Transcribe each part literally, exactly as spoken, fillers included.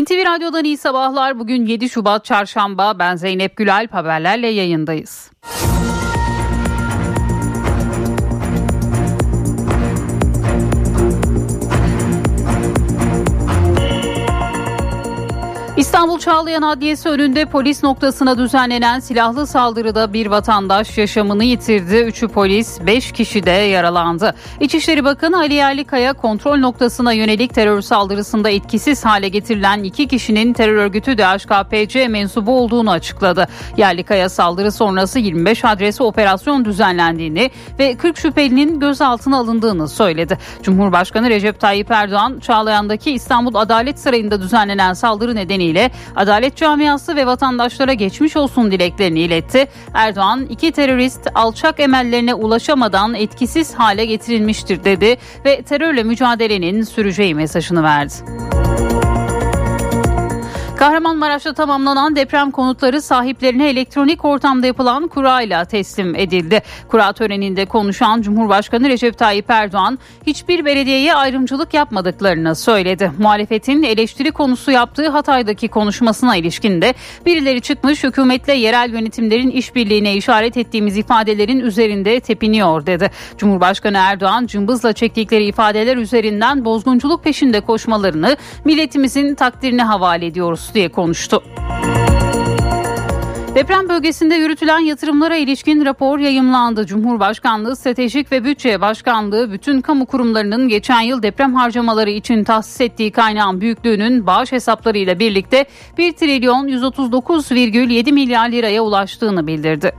N T V Radyo'dan iyi sabahlar. Bugün yedi Şubat Çarşamba. Ben Zeynepgül Alp, haberlerle yayındayız. İstanbul Çağlayan Adliyesi önünde polis noktasına düzenlenen silahlı saldırıda bir vatandaş yaşamını yitirdi. Üçü polis, beş kişi de yaralandı. İçişleri Bakanı Ali Yerlikaya, kontrol noktasına yönelik terör saldırısında etkisiz hale getirilen iki kişinin terör örgütü D H K P-C mensubu olduğunu açıkladı. Yerlikaya, saldırı sonrası yirmi beş adrese operasyon düzenlendiğini ve kırk şüphelinin gözaltına alındığını söyledi. Cumhurbaşkanı Recep Tayyip Erdoğan, Çağlayan'daki İstanbul Adalet Sarayı'nda düzenlenen saldırı nedeniyle Adalet camiası ve vatandaşlara geçmiş olsun dileklerini iletti. Erdoğan, iki terörist alçak emellerine ulaşamadan etkisiz hale getirilmiştir dedi ve terörle mücadelenin süreceği mesajını verdi. Kahramanmaraş'ta tamamlanan deprem konutları sahiplerine elektronik ortamda yapılan kura ile teslim edildi. Kura töreninde konuşan Cumhurbaşkanı Recep Tayyip Erdoğan, hiçbir belediyeye ayrımcılık yapmadıklarını söyledi. Muhalefetin eleştiri konusu yaptığı Hatay'daki konuşmasına ilişkin de birileri çıkmış, hükümetle yerel yönetimlerin işbirliğine işaret ettiğimiz ifadelerin üzerinde tepiniyor dedi. Cumhurbaşkanı Erdoğan, cımbızla çektikleri ifadeler üzerinden bozgunculuk peşinde koşmalarını milletimizin takdirine havale ediyoruz diye konuştu. Deprem bölgesinde yürütülen yatırımlara ilişkin rapor yayımlandı. Cumhurbaşkanlığı Stratejik ve Bütçe Başkanlığı, bütün kamu kurumlarının geçen yıl deprem harcamaları için tahsis ettiği kaynağın büyüklüğünün bağış hesaplarıyla birlikte bir trilyon yüz otuz dokuz virgül yedi milyar liraya ulaştığını bildirdi.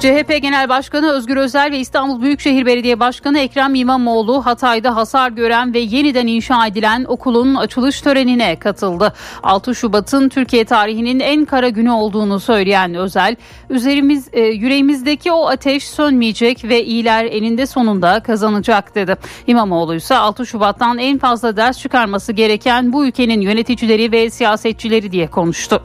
C H P Genel Başkanı Özgür Özel ve İstanbul Büyükşehir Belediye Başkanı Ekrem İmamoğlu, Hatay'da hasar gören ve yeniden inşa edilen okulun açılış törenine katıldı. altı Şubat'ın Türkiye tarihinin en kara günü olduğunu söyleyen Özel, "Üzerimiz, e, yüreğimizdeki o ateş sönmeyecek ve iyiler eninde sonunda kazanacak" dedi. İmamoğlu ise altı Şubat'tan en fazla ders çıkarması gereken bu ülkenin yöneticileri ve siyasetçileri diye konuştu.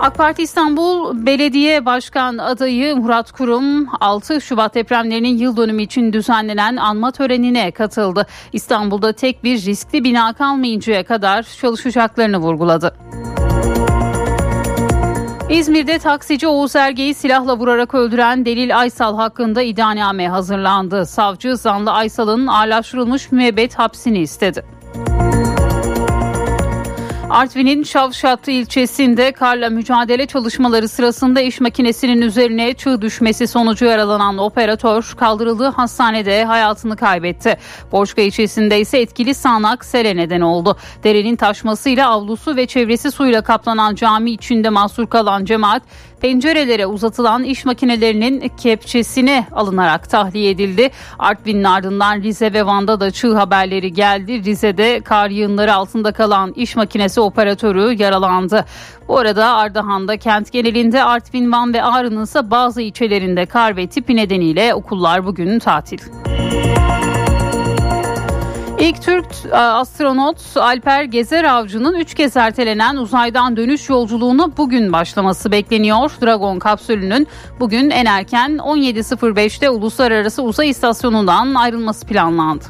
AK Parti İstanbul Belediye Başkan adayı Murat Kurum, altı Şubat depremlerinin yıl dönümü için düzenlenen anma törenine katıldı. İstanbul'da tek bir riskli bina kalmayıncaya kadar çalışacaklarını vurguladı. İzmir'de taksici Oğuz Erge'yi silahla vurarak öldüren Delil Aysal hakkında iddianame hazırlandı. Savcı, zanlı Aysal'ın ağırlaştırılmış müebbet hapsini istedi. Artvin'in Şavşatlı ilçesinde karla mücadele çalışmaları sırasında iş makinesinin üzerine çığ düşmesi sonucu yaralanan operatör, kaldırıldığı hastanede hayatını kaybetti. Borçka ilçesinde ise etkili sağanak sele neden oldu. Derenin taşmasıyla avlusu ve çevresi suyla kaplanan cami içinde mahsur kalan cemaat, pencerelere uzatılan iş makinelerinin kepçesine alınarak tahliye edildi. Artvin'in ardından Rize ve Van'da da çığ haberleri geldi. Rize'de kar yığınları altında kalan iş makinesi operatörü yaralandı. Bu arada Ardahan'da kent genelinde, Artvin, Van ve Ağrı'nın ise bazı ilçelerinde kar ve tipi nedeniyle okullar bugün tatil. İlk Türk astronot Alper Gezer Avcı'nın üç kez ertelenen uzaydan dönüş yolculuğuna bugün başlaması bekleniyor. Dragon kapsülünün bugün en erken on yedi sıfır beşte Uluslararası Uzay İstasyonu'ndan ayrılması planlandı.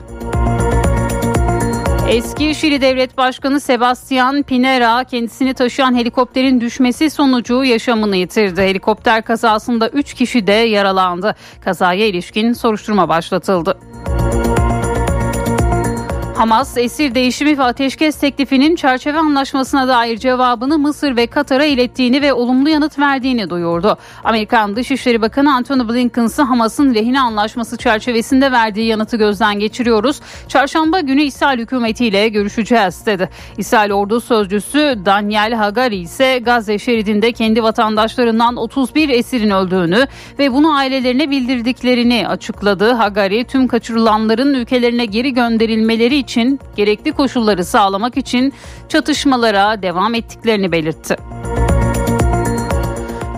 Eski Şili Devlet Başkanı Sebastián Piñera, kendisini taşıyan helikopterin düşmesi sonucu yaşamını yitirdi. Helikopter kazasında üç kişi de yaralandı. Kazaya ilişkin soruşturma başlatıldı. Hamas, esir değişimi ve ateşkes teklifinin çerçeve anlaşmasına dair cevabını Mısır ve Katar'a ilettiğini ve olumlu yanıt verdiğini duyurdu. Amerikan Dışişleri Bakanı Antony Blinken ise Hamas'ın rehine anlaşması çerçevesinde verdiği yanıtı gözden geçiriyoruz. Çarşamba günü İsrail hükümetiyle görüşeceğiz dedi. İsrail ordu sözcüsü Daniel Hagari ise Gazze şeridinde kendi vatandaşlarından otuz bir esirin öldüğünü ve bunu ailelerine bildirdiklerini açıkladı. Hagari, tüm kaçırılanların ülkelerine geri gönderilmeleri için için gerekli koşulları sağlamak için çatışmalara devam ettiklerini belirtti.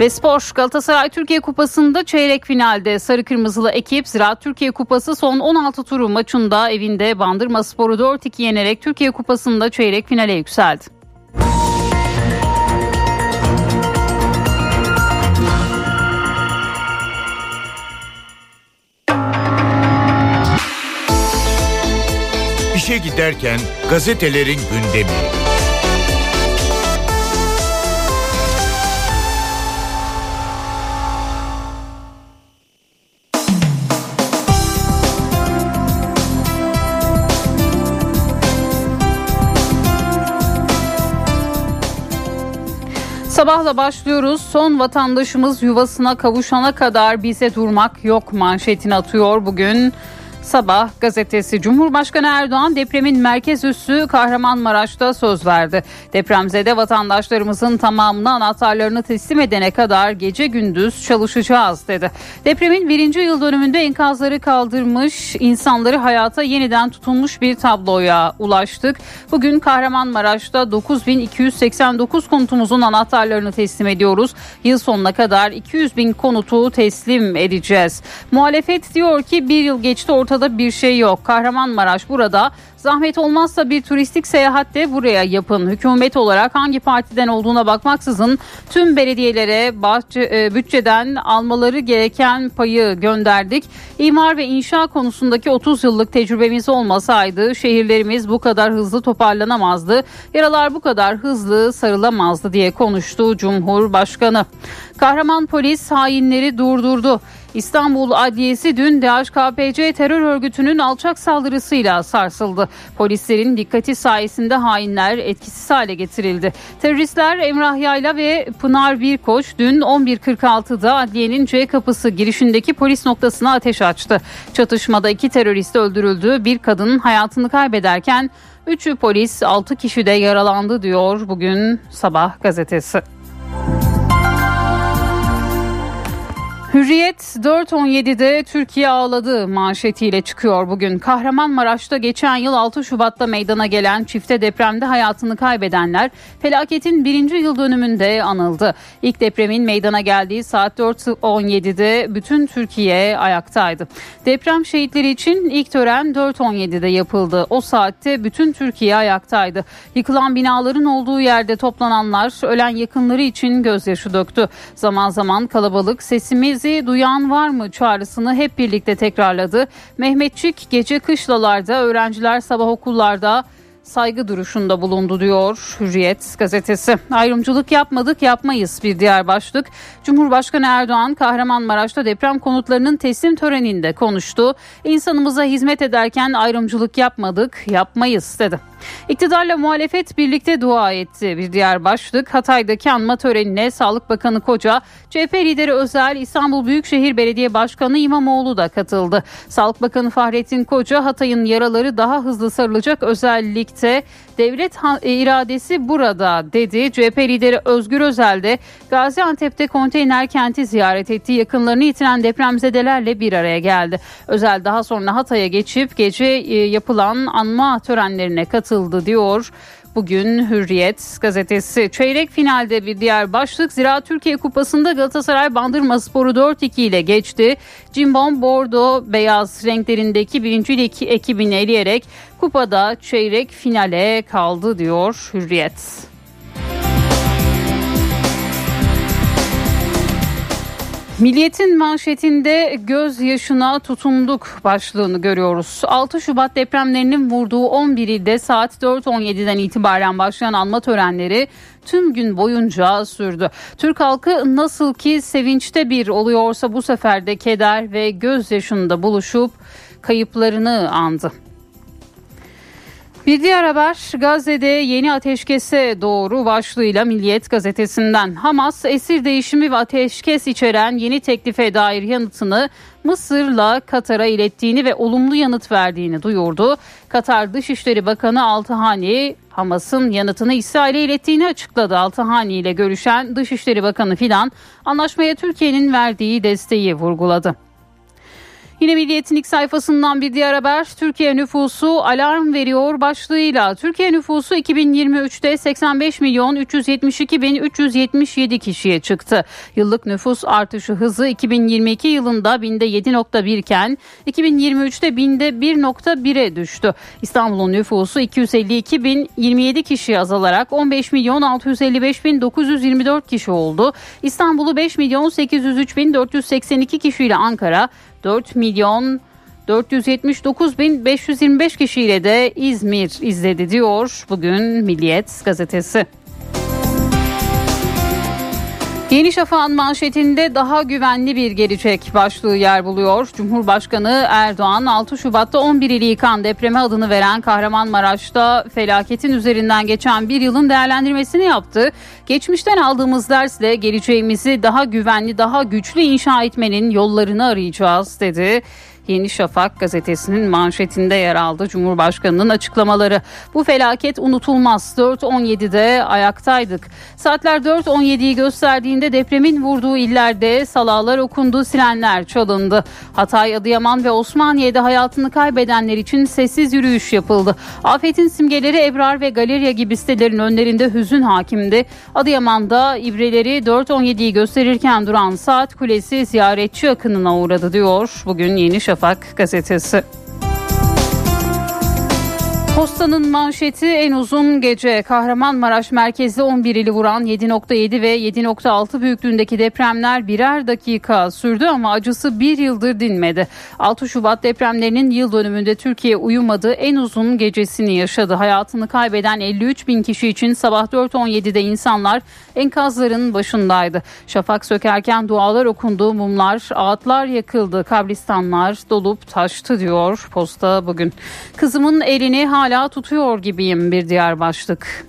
Ve spor, Galatasaray Türkiye Kupası'nda çeyrek finalde. Sarı Kırmızılı ekip Ziraat Türkiye Kupası son on altı turu maçında evinde Bandırma Spor'u dört iki yenerek Türkiye Kupası'nda çeyrek finale yükseldi. işe giderken gazetelerin gündemi. Sabahla başlıyoruz. Son vatandaşımız yuvasına kavuşana kadar bize durmak yok manşetini atıyor bugün Sabah gazetesi. Cumhurbaşkanı Erdoğan depremin merkez üssü Kahramanmaraş'ta söz verdi. Depremzede vatandaşlarımızın tamamına anahtarlarını teslim edene kadar gece gündüz çalışacağız dedi. Depremin birinci yıl dönümünde enkazları kaldırmış, insanları hayata yeniden tutunmuş bir tabloya ulaştık. Bugün Kahramanmaraş'ta dokuz bin iki yüz seksen dokuz konutumuzun anahtarlarını teslim ediyoruz. Yıl sonuna kadar iki yüz bin konutu teslim edeceğiz. Muhalefet diyor ki bir yıl geçti, ortada da bir şey yok. Kahramanmaraş burada. Zahmet olmazsa bir turistik seyahat de buraya yapın. Hükümet olarak hangi partiden olduğuna bakmaksızın tüm belediyelere bahçe, bütçeden almaları gereken payı gönderdik. İmar ve inşa konusundaki otuz yıllık tecrübemiz olmasaydı şehirlerimiz bu kadar hızlı toparlanamazdı. Yaralar bu kadar hızlı sarılamazdı diye konuştu Cumhurbaşkanı. Kahraman polis hainleri durdurdu. İstanbul Adliyesi dün D H K P-C terör örgütünün alçak saldırısıyla sarsıldı. Polislerin dikkati sayesinde hainler etkisiz hale getirildi. Teröristler Emrah Yayla ve Pınar Birkoç dün on bir kırk altıda adliyenin C kapısı girişindeki polis noktasına ateş açtı. Çatışmada iki terörist öldürüldü, bir kadının hayatını kaybederken üçü polis, altı kişi de yaralandı diyor bugün Sabah gazetesi. Hürriyet dört on yedide Türkiye ağladı manşetiyle çıkıyor bugün. Kahramanmaraş'ta geçen yıl altı Şubat'ta meydana gelen çifte depremde hayatını kaybedenler felaketin birinci yıl dönümünde anıldı. İlk depremin meydana geldiği saat dört on yedide bütün Türkiye ayaktaydı. Deprem şehitleri için ilk tören dört on yedide yapıldı. O saatte bütün Türkiye ayaktaydı. Yıkılan binaların olduğu yerde toplananlar ölen yakınları için gözyaşı döktü. Zaman zaman kalabalık sesimiz duyan var mı çağrısını hep birlikte tekrarladı. Mehmetçik gece kışlalarda, öğrenciler sabah okullarda saygı duruşunda bulundu diyor Hürriyet gazetesi. Ayrımcılık yapmadık, yapmayız bir diğer başlık. Cumhurbaşkanı Erdoğan Kahramanmaraş'ta deprem konutlarının teslim töreninde konuştu. İnsanımıza hizmet ederken ayrımcılık yapmadık, yapmayız dedi. İktidarla muhalefet birlikte dua etti bir diğer başlık. Hatay'daki anma törenine Sağlık Bakanı Koca, C H P lideri Özel, İstanbul Büyükşehir Belediye Başkanı İmamoğlu da katıldı. Sağlık Bakanı Fahrettin Koca, Hatay'ın yaraları daha hızlı sarılacak, özellikle devlet iradesi burada dedi. C H P lideri Özgür Özel de Gaziantep'te konteyner kenti ziyaret etti. Yakınlarını yitiren depremzedelerle bir araya geldi. Özel daha sonra Hatay'a geçip gece yapılan anma törenlerine katıldı diyor bugün Hürriyet gazetesi. Çeyrek finalde bir diğer başlık. Zira Türkiye Kupası'nda Galatasaray Bandırmaspor'u dört iki ile geçti. Cimbom bordo beyaz renklerindeki birinci lig ekibini eleyerek kupada çeyrek finale kaldı diyor Hürriyet. Milliyet'in manşetinde gözyaşına tutunduk başlığını görüyoruz. altı Şubat depremlerinin vurduğu on bir ilde saat dört on yediden itibaren başlayan anma törenleri tüm gün boyunca sürdü. Türk halkı nasıl ki sevinçte bir oluyorsa bu sefer de keder ve gözyaşında buluşup kayıplarını andı. Bir diğer haber Gazze'de yeni ateşkese doğru başlığıyla Milliyet gazetesinden. Hamas esir değişimi ve ateşkes içeren yeni teklife dair yanıtını Mısır'la Katar'a ilettiğini ve olumlu yanıt verdiğini duyurdu. Katar Dışişleri Bakanı Al Thani, Hamas'ın yanıtını İsrail'e ilettiğini açıkladı. Al Thani ile görüşen Dışişleri Bakanı Fidan, anlaşmaya Türkiye'nin verdiği desteği vurguladı. Yine Milliyet'in ilk sayfasından bir diğer haber, Türkiye nüfusu alarm veriyor başlığıyla. Türkiye nüfusu iki bin yirmi üçte seksen beş milyon üç yüz yetmiş iki bin üç yüz yetmiş yedi kişiye çıktı. Yıllık nüfus artışı hızı iki bin yirmi iki yılında binde yedi virgül bir iken iki bin yirmi üçte binde bir virgül bire düştü. İstanbul'un nüfusu iki yüz elli iki bin yirmi yedi kişiye azalarak on beş milyon altı yüz elli beş bin dokuz yüz yirmi dört kişi oldu. İstanbul'u beş milyon sekiz yüz üç bin dört yüz seksen iki kişiyle Ankara, 4 milyon dört yüz yetmiş dokuz bin beş yüz yirmi beş kişiyle de İzmir izledi diyor bugün Milliyet gazetesi. Yeni Şafak'ın manşetinde daha güvenli bir gelecek başlığı yer buluyor. Cumhurbaşkanı Erdoğan altı Şubat'ta on bir ili yıkan depreme adını veren Kahramanmaraş'ta felaketin üzerinden geçen bir yılın değerlendirmesini yaptı. Geçmişten aldığımız dersle geleceğimizi daha güvenli, daha güçlü inşa etmenin yollarını arayacağız dedi. Yeni Şafak gazetesinin manşetinde yer aldı Cumhurbaşkanı'nın açıklamaları. Bu felaket unutulmaz. dört on yedide ayaktaydık. Saatler dört on yediyi gösterdiğinde depremin vurduğu illerde salalar okundu, sirenler çalındı. Hatay, Adıyaman ve Osmaniye'de hayatını kaybedenler için sessiz yürüyüş yapıldı. Afetin simgeleri Ebrar ve Galeriya gibi sitelerin önlerinde hüzün hakimdi. Adıyaman'da ibreleri dört on yediyi gösterirken duran saat kulesi ziyaretçi akınına uğradı diyor bugün Yeni Şafak gazetesi. Posta'nın manşeti en uzun gece. Kahramanmaraş merkezli on bir ili vuran yedi nokta yedi ve yedi nokta altı büyüklüğündeki depremler birer dakika sürdü ama acısı bir yıldır dinmedi. altı Şubat depremlerinin yıl dönümünde Türkiye uyumadı, en uzun gecesini yaşadı. Hayatını kaybeden elli üç bin kişi için sabah dört on yedide insanlar enkazların başındaydı. Şafak sökerken dualar okundu, mumlar, ağıtlar yakıldı, kabristanlar dolup taştı diyor Posta bugün. Kızımın elini hala tutuyor gibiyim bir diğer başlık.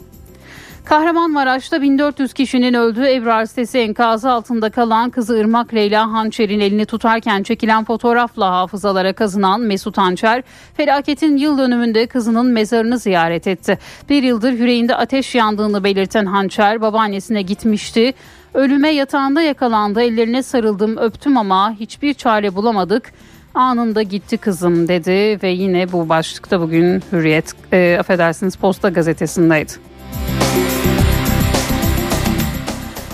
Kahramanmaraş'ta bin dört yüz kişinin öldüğü Ebrar sitesi enkazı altında kalan kızı Irmak Leyla Hançer'in elini tutarken çekilen fotoğrafla hafızalara kazınan Mesut Hançer, felaketin yıl dönümünde kızının mezarını ziyaret etti. Bir yıldır yüreğinde ateş yandığını belirten Hançer, babaannesine gitmişti. Ölüme yatağında yakalandı, ellerine sarıldım, öptüm ama hiçbir çare bulamadık. Anında gitti kızım dedi ve yine bu başlıkta bugün Hürriyet, e, affedersiniz Posta gazetesindeydi.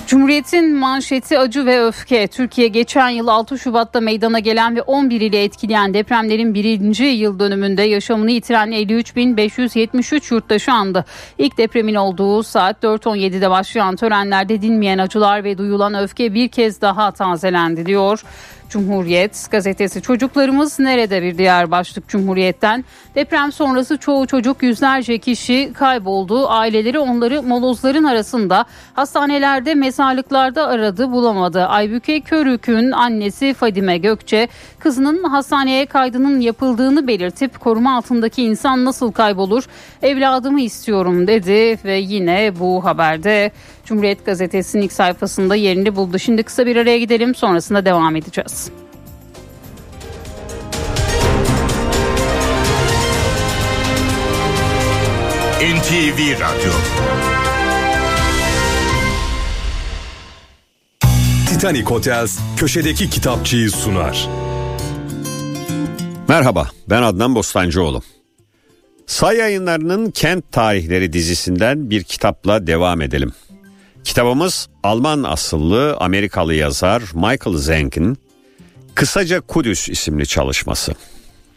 Cumhuriyet'in manşeti acı ve öfke. Türkiye geçen yıl altı Şubat'ta meydana gelen ve on bir ile etkileyen depremlerin birinci yıl dönümünde yaşamını yitiren elli üç bin beş yüz yetmiş üç yurttaşı andı. İlk depremin olduğu saat dört on yedide başlayan törenlerde dinmeyen acılar ve duyulan öfke bir kez daha tazelendi diyor Cumhuriyet gazetesi. Çocuklarımız nerede bir diğer başlık Cumhuriyet'ten. Deprem sonrası çoğu çocuk, yüzlerce kişi kayboldu. Aileleri onları molozların arasında, hastanelerde, mezarlıklarda aradı, bulamadı. Aybüke Körük'ün annesi Fadime Gökçe, kızının hastaneye kaydının yapıldığını belirtip koruma altındaki insan nasıl kaybolur, evladımı istiyorum dedi ve yine bu haberde Cumhuriyet gazetesinin ilk sayfasında yerini buldu. Şimdi kısa bir araya gidelim, sonrasında devam edeceğiz. N T V Radyo Titanic Hotels köşedeki kitapçıyı sunar. Merhaba, ben Adnan Bostancıoğlu. Say Yayınları'nın Kent Tarihleri dizisinden bir kitapla devam edelim. Kitabımız Alman asıllı Amerikalı yazar Michael Zengin, Kısaca Kudüs isimli çalışması.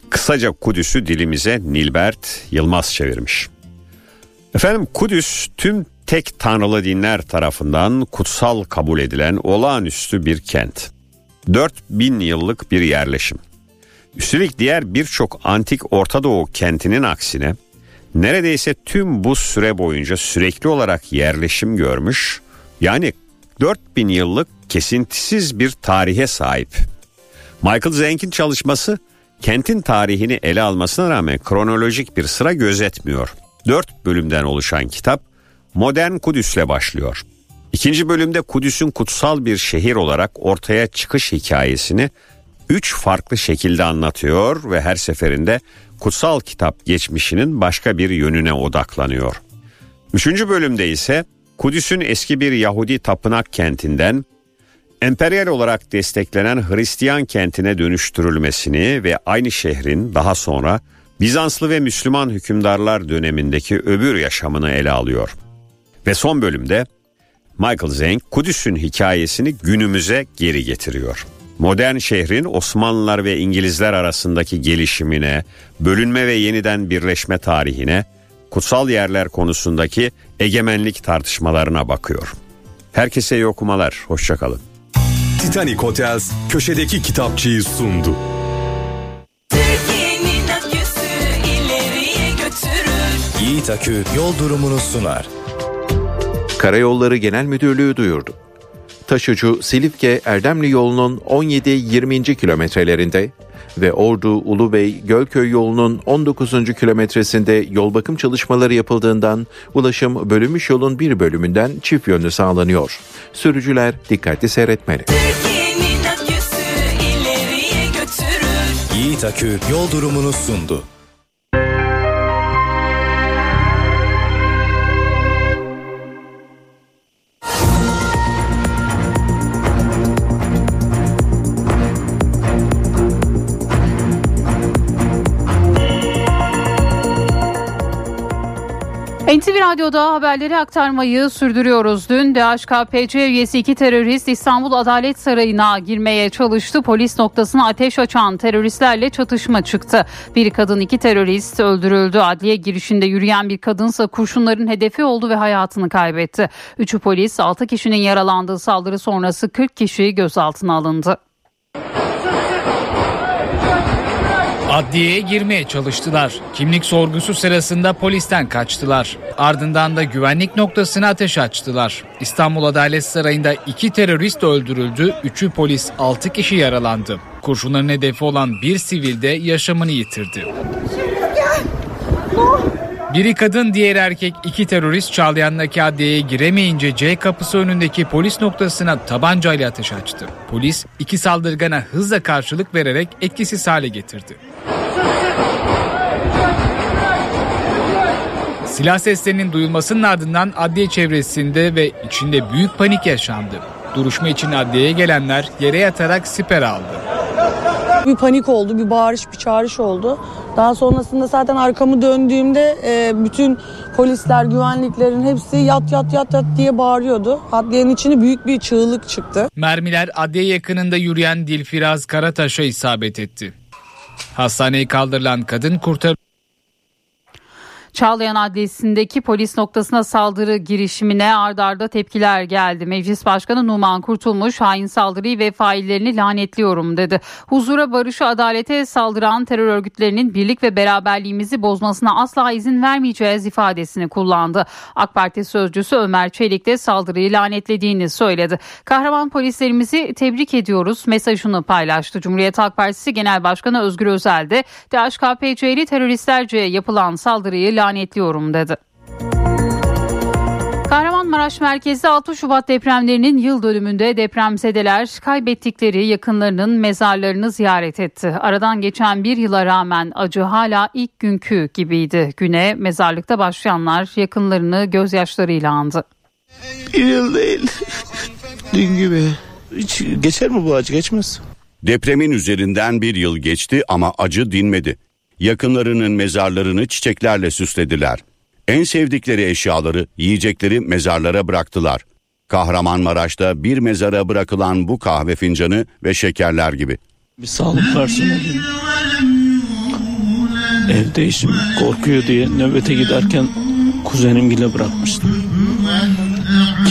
Kısaca Kudüs'ü dilimize Nilbert Yılmaz çevirmiş. Efendim, Kudüs tüm tek tanrılı dinler tarafından kutsal kabul edilen olağanüstü bir kent. dört bin yıllık bir yerleşim. Üstelik diğer birçok antik Orta Doğu kentinin aksine neredeyse tüm bu süre boyunca sürekli olarak yerleşim görmüş, yani dört bin yıllık kesintisiz bir tarihe sahip. Michael Zengin çalışması kentin tarihini ele almasına rağmen kronolojik bir sıra gözetmiyor. dört bölümden oluşan kitap Modern Kudüs'le başlıyor. İkinci bölümde Kudüs'ün kutsal bir şehir olarak ortaya çıkış hikayesini üç farklı şekilde anlatıyor ve her seferinde kutsal kitap geçmişinin başka bir yönüne odaklanıyor. Üçüncü bölümde ise Kudüs'ün eski bir Yahudi tapınak kentinden emperyal olarak desteklenen Hristiyan kentine dönüştürülmesini ve aynı şehrin daha sonra Bizanslı ve Müslüman hükümdarlar dönemindeki öbür yaşamını ele alıyor. Ve son bölümde Michael Zeng Kudüs'ün hikayesini günümüze geri getiriyor. Modern şehrin Osmanlılar ve İngilizler arasındaki gelişimine, bölünme ve yeniden birleşme tarihine, kutsal yerler konusundaki egemenlik tartışmalarına bakıyor. Herkese iyi okumalar, hoşçakalın. Titanic Hotels köşedeki kitapçıyı sundu. Yiğit Akü yol durumunu sunar. Karayolları Genel Müdürlüğü duyurdu. Taşucu Silifke-Erdemli yolunun on yedi yirminci kilometrelerinde ve Ordu-Ulubey-Gölköy yolunun on dokuzuncu kilometresinde yol bakım çalışmaları yapıldığından ulaşım bölünmüş yolun bir bölümünden çift yönlü sağlanıyor. Sürücüler dikkatli seyretmeli. Yiğit Akü yol durumunu sundu. N T V Radyo'da haberleri aktarmayı sürdürüyoruz. Dün D H K P-C üyesi iki terörist İstanbul Adalet Sarayı'na girmeye çalıştı. Polis noktasına ateş açan teröristlerle çatışma çıktı. Bir kadın, iki terörist öldürüldü. Adliye girişinde yürüyen bir kadınsa kurşunların hedefi oldu ve hayatını kaybetti. Üçü polis, altı kişinin yaralandığı saldırı sonrası kırk kişi gözaltına alındı. Adliyeye girmeye çalıştılar. Kimlik sorgusu sırasında polisten kaçtılar. Ardından da güvenlik noktasına ateş açtılar. İstanbul Adalet Sarayı'nda iki terörist öldürüldü, üçü polis, altı kişi yaralandı. Kurşunların hedefi olan bir sivil de yaşamını yitirdi. Biri kadın, diğer erkek. İki terörist Çağlayan'daki adliyeye giremeyince C kapısı önündeki polis noktasına tabancayla ateş açtı. Polis iki saldırgana hızla karşılık vererek etkisiz hale getirdi. Silah seslerinin duyulmasının ardından adliye çevresinde ve içinde büyük panik yaşandı. Duruşma için adliyeye gelenler yere yatarak siper aldı. Bir panik oldu, bir bağırış, bir çağrış oldu. Daha sonrasında zaten arkamı döndüğümde e, bütün polisler, güvenliklerin hepsi yat yat yat yat diye bağırıyordu. Adliyenin içinde büyük bir çığlık çıktı. Mermiler adliye yakınında yürüyen Dilfiraz Karataş'a isabet etti. Hastaneye kaldırılan kadın kurtarıldı. Çağlayan Adliyesi'ndeki polis noktasına saldırı girişimine ardarda arda tepkiler geldi. Meclis Başkanı Numan Kurtulmuş hain saldırıyı ve faillerini lanetliyorum dedi. Huzura, barışa, adalete saldıran terör örgütlerinin birlik ve beraberliğimizi bozmasına asla izin vermeyeceğiz ifadesini kullandı. AK Parti sözcüsü Ömer Çelik de saldırıyı lanetlediğini söyledi. Kahraman polislerimizi tebrik ediyoruz mesajını paylaştı. Cumhuriyet Halk Partisi Genel Başkanı Özgür Özel de D H K P-C'li teröristlerce yapılan saldırıyı lanetliyorum dedi. Kahramanmaraş merkezli altı Şubat depremlerinin yıl dönümünde depremzedeler kaybettikleri yakınlarının mezarlarını ziyaret etti. Aradan geçen bir yıla rağmen acı hala ilk günkü gibiydi. Güne mezarlıkta başlayanlar yakınlarını gözyaşlarıyla andı. Bir yıl değil, dün gibi. Hiç geçer mi bu acı? Geçmez. Depremin üzerinden bir yıl geçti ama acı dinmedi. Yakınlarının mezarlarını çiçeklerle süslediler. En sevdikleri eşyaları, yiyecekleri mezarlara bıraktılar. Kahramanmaraş'ta bir mezara bırakılan bu kahve fincanı ve şekerler gibi. Bir sağlık karşısına gelin. Evde işim korkuyor diye nöbete giderken kuzenimgile bırakmıştım.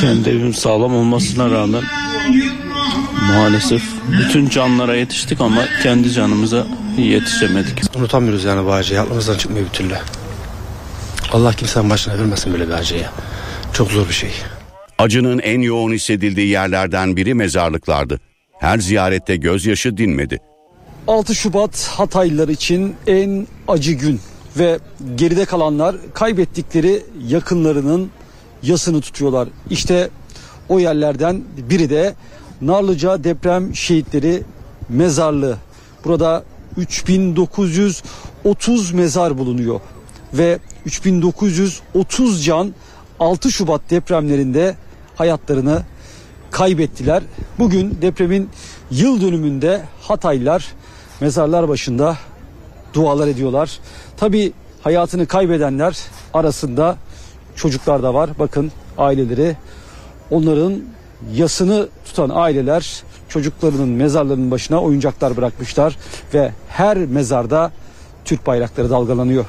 Kendi evim sağlam olmasına rağmen maalesef bütün canlara yetiştik ama kendi canımıza yetişemedik. Unutamıyoruz yani bu acıyı. Aklımızdan çıkmıyor bir türlü. Allah kimsenin başına vermesin böyle bir acıyı. Çok zor bir şey. Acının en yoğun hissedildiği yerlerden biri mezarlıklardı. Her ziyarette gözyaşı dinmedi. altı Şubat Hataylılar için en acı gün ve geride kalanlar kaybettikleri yakınlarının yasını tutuyorlar. İşte o yerlerden biri de Narlıca Deprem Şehitleri Mezarlığı. Burada üç bin dokuz yüz otuz mezar bulunuyor ve üç bin dokuz yüz otuz can altı Şubat depremlerinde hayatlarını kaybettiler. Bugün depremin yıl dönümünde Hataylılar mezarlar başında dualar ediyorlar. Tabii hayatını kaybedenler arasında çocuklar da var. Bakın aileleri, onların yasını tutan aileler çocuklarının mezarlarının başına oyuncaklar bırakmışlar ve her mezarda Türk bayrakları dalgalanıyor.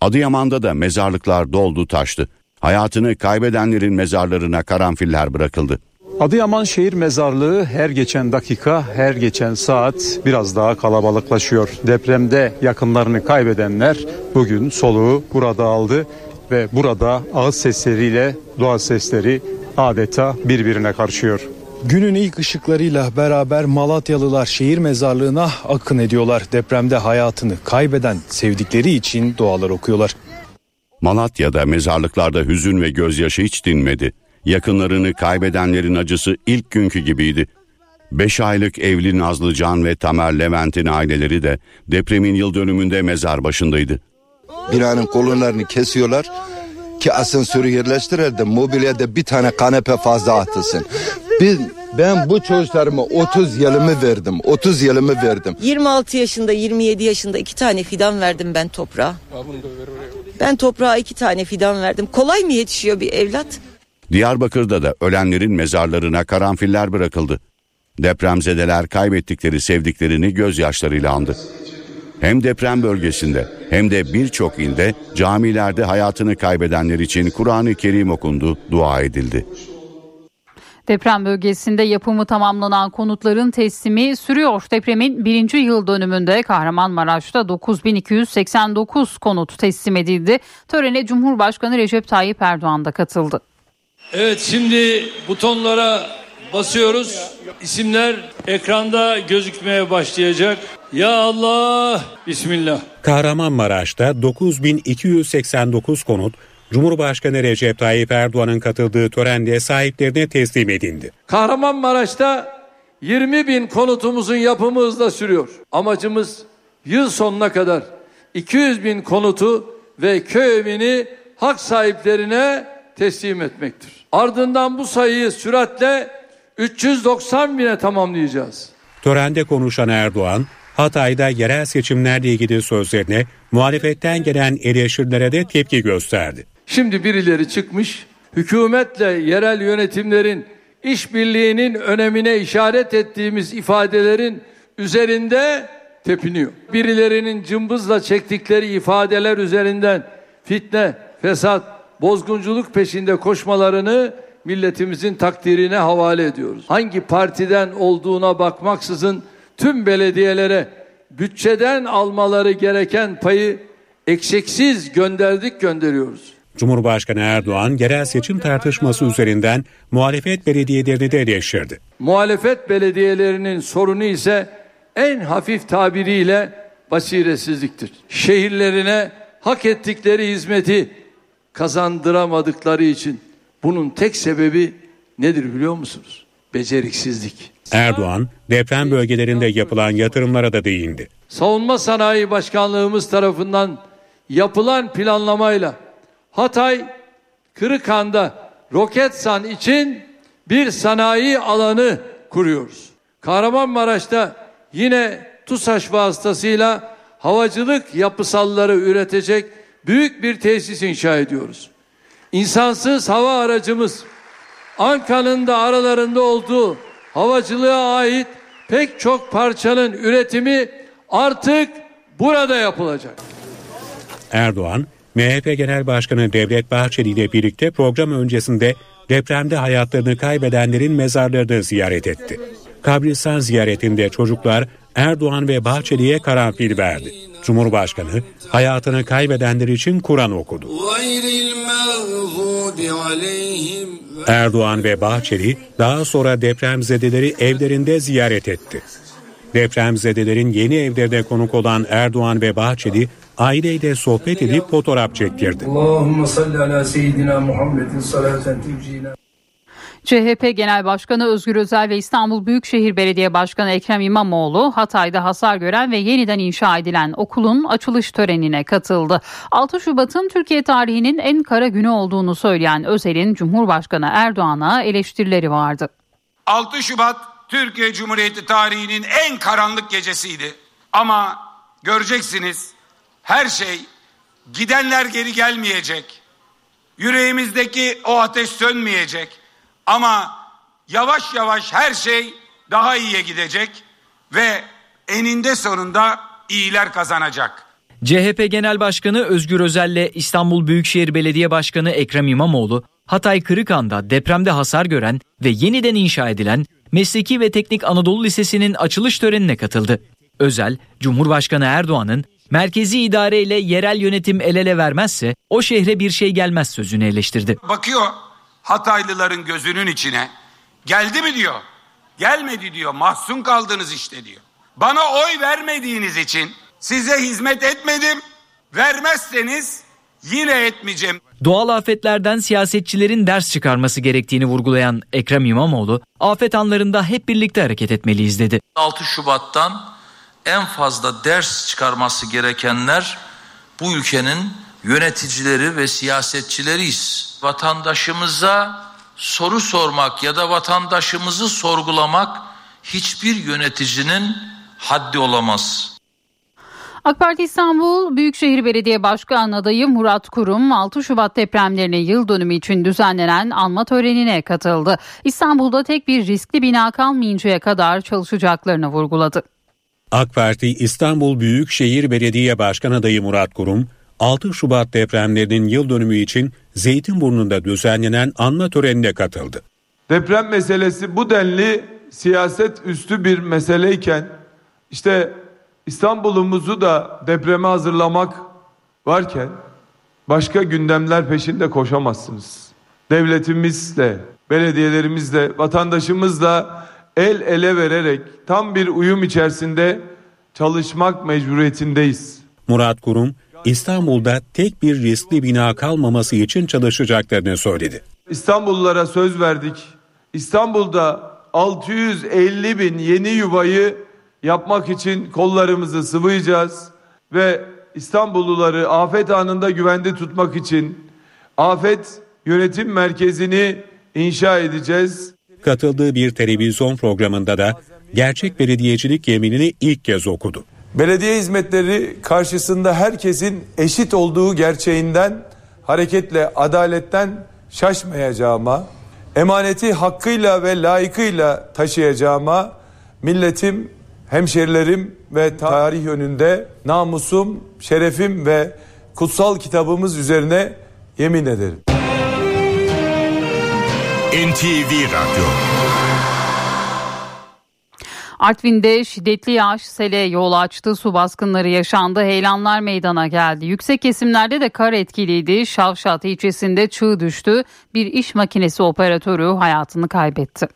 Adıyaman'da da mezarlıklar doldu taştı. Hayatını kaybedenlerin mezarlarına karanfiller bırakıldı. Adıyaman Şehir Mezarlığı her geçen dakika, her geçen saat biraz daha kalabalıklaşıyor. Depremde yakınlarını kaybedenler bugün soluğu burada aldı. ve burada ağız sesleriyle doğa sesleri adeta birbirine karışıyor. Günün ilk ışıklarıyla beraber Malatyalılar şehir mezarlığına akın ediyorlar. Depremde hayatını kaybeden sevdikleri için dualar okuyorlar. Malatya'da mezarlıklarda hüzün ve gözyaşı hiç dinmedi. Yakınlarını kaybedenlerin acısı ilk günkü gibiydi. beş aylık evli Nazlı Can ve Tamer Levent'in aileleri de depremin yıl dönümünde mezar başındaydı. Binanın kolonlarını kesiyorlar ki asansörü yerleştirir de mobilyada bir tane kanepe fazla atılsın. Biz, ben bu çocuklarıma otuz yılımı verdim, otuz yılımı verdim. yirmi altı yaşında, yirmi yedi yaşında iki tane fidan verdim ben toprağa. Ben toprağa iki tane fidan verdim. Kolay mı yetişiyor bir evlat? Diyarbakır'da da ölenlerin mezarlarına karanfiller bırakıldı. Depremzedeler kaybettikleri sevdiklerini gözyaşlarıyla andı. Hem deprem bölgesinde hem de birçok ilde camilerde hayatını kaybedenler için Kur'an-ı Kerim okundu, dua edildi. Deprem bölgesinde yapımı tamamlanan konutların teslimi sürüyor. Depremin birinci yıl dönümünde Kahramanmaraş'ta dokuz bin iki yüz seksen dokuz konut teslim edildi. Törene Cumhurbaşkanı Recep Tayyip Erdoğan da katıldı. Evet, şimdi butonlara basıyoruz. İsimler ekranda gözükmeye başlayacak. Ya Allah, Bismillah. Kahramanmaraş'ta dokuz bin iki yüz seksen dokuz konut Cumhurbaşkanı Recep Tayyip Erdoğan'ın katıldığı törende sahiplerine teslim edildi. Kahramanmaraş'ta yirmi bin konutumuzun yapımı hızla sürüyor. Amacımız yıl sonuna kadar iki yüz bin konutu ve köy evini hak sahiplerine teslim etmektir. Ardından bu sayıyı süratle üç yüz doksan bine tamamlayacağız. Törende konuşan Erdoğan, Hatay'da yerel seçimlerle ilgili sözlerine muhalefetten gelen eleştirilere de tepki gösterdi. Şimdi birileri çıkmış, hükümetle yerel yönetimlerin işbirliğinin önemine işaret ettiğimiz ifadelerin üzerinde tepiniyor. Birilerinin cımbızla çektikleri ifadeler üzerinden fitne, fesat, bozgunculuk peşinde koşmalarını milletimizin takdirine havale ediyoruz. Hangi partiden olduğuna bakmaksızın tüm belediyelere bütçeden almaları gereken payı eksiksiz gönderdik gönderiyoruz. Cumhurbaşkanı Erdoğan yerel seçim tartışması üzerinden muhalefet belediyelerini de eleştirdi. Muhalefet belediyelerinin sorunu ise en hafif tabiriyle basiretsizliktir. Şehirlerine hak ettikleri hizmeti kazandıramadıkları için bunun tek sebebi nedir biliyor musunuz? Beceriksizlik. Erdoğan deprem bölgelerinde yapılan yatırımlara da değindi. Savunma Sanayi Başkanlığımız tarafından yapılan planlamayla Hatay Kırıkhan'da Roketsan için bir sanayi alanı kuruyoruz. Kahramanmaraş'ta yine TUSAŞ vasıtasıyla havacılık yapısalları üretecek büyük bir tesis inşa ediyoruz. İnsansız hava aracımız Ankara'nın da aralarında olduğu havacılığa ait pek çok parçanın üretimi artık burada yapılacak. Erdoğan, M H P Genel Başkanı Devlet Bahçeli ile birlikte program öncesinde depremde hayatlarını kaybedenlerin mezarlarını ziyaret etti. Kabristan ziyaretinde çocuklar Erdoğan ve Bahçeli'ye karanfil verdi. Cumhurbaşkanı hayatını kaybedenler için Kur'an okudu. Erdoğan ve Bahçeli daha sonra depremzedeleri evlerinde ziyaret etti. Depremzedelerin yeni evlerine konuk olan Erdoğan ve Bahçeli aileyle sohbet edip fotoğraf çektirdi. C H P Genel Başkanı Özgür Özel ve İstanbul Büyükşehir Belediye Başkanı Ekrem İmamoğlu Hatay'da hasar gören ve yeniden inşa edilen okulun açılış törenine katıldı. altı Şubat'ın Türkiye tarihinin en kara günü olduğunu söyleyen Özel'in Cumhurbaşkanı Erdoğan'a eleştirileri vardı. altı Şubat Türkiye Cumhuriyeti tarihinin en karanlık gecesiydi. Ama göreceksiniz her şey, gidenler geri gelmeyecek. Yüreğimizdeki o ateş sönmeyecek. Ama yavaş yavaş her şey daha iyiye gidecek ve eninde sonunda iyiler kazanacak. C H P Genel Başkanı Özgür Özel ile İstanbul Büyükşehir Belediye Başkanı Ekrem İmamoğlu, Hatay Kırıkhan'da depremde hasar gören ve yeniden inşa edilen Mesleki ve Teknik Anadolu Lisesi'nin açılış törenine katıldı. Özel, Cumhurbaşkanı Erdoğan'ın merkezi idare ile yerel yönetim el ele vermezse o şehre bir şey gelmez sözünü eleştirdi. Bakıyor Hataylıların gözünün içine, geldi mi diyor, gelmedi diyor, mahzun kaldınız işte diyor. Bana oy vermediğiniz için size hizmet etmedim, vermezseniz yine etmeyeceğim. Doğal afetlerden siyasetçilerin ders çıkarması gerektiğini vurgulayan Ekrem İmamoğlu, afet anlarında hep birlikte hareket etmeliyiz dedi. altı Şubat'tan en fazla ders çıkarması gerekenler bu ülkenin yöneticileri ve siyasetçileriyiz. Vatandaşımıza soru sormak ya da vatandaşımızı sorgulamak hiçbir yöneticinin haddi olamaz. AK Parti İstanbul Büyükşehir Belediye Başkan adayı Murat Kurum altı Şubat depremlerinin yıl dönümü için düzenlenen anma törenine katıldı. İstanbul'da tek bir riskli bina kalmayıncaya kadar çalışacaklarını vurguladı. AK Parti İstanbul Büyükşehir Belediye Başkan adayı Murat Kurum altı Şubat depremlerinin yıl dönümü için Zeytinburnu'nda düzenlenen anma törenine katıldı. Deprem meselesi bu denli siyaset üstü bir meseleyken işte İstanbul'umuzu da depreme hazırlamak varken başka gündemler peşinde koşamazsınız. Devletimizle, belediyelerimizle, vatandaşımızla el ele vererek tam bir uyum içerisinde çalışmak mecburiyetindeyiz. Murat Kurum, İstanbul'da tek bir riskli bina kalmaması için çalışacaklarını söyledi. İstanbullulara söz verdik. İstanbul'da altı yüz elli bin yeni yuvayı yapmak için kollarımızı sıvayacağız ve İstanbulluları afet anında güvende tutmak için afet yönetim merkezini inşa edeceğiz. Katıldığı bir televizyon programında da gerçek belediyecilik yeminini ilk kez okudu. Belediye hizmetleri karşısında herkesin eşit olduğu gerçeğinden hareketle adaletten şaşmayacağıma, emaneti hakkıyla ve layıkıyla taşıyacağıma, milletim, hemşerilerim ve tarih önünde namusum, şerefim ve kutsal kitabımız üzerine yemin ederim. N T V Radyo. Artvin'de şiddetli yağış sele yol açtı, su baskınları yaşandı, heyelanlar meydana geldi. Yüksek kesimlerde de kar etkiliydi. Şavşat ilçesinde çığ düştü, bir iş makinesi operatörü hayatını kaybetti.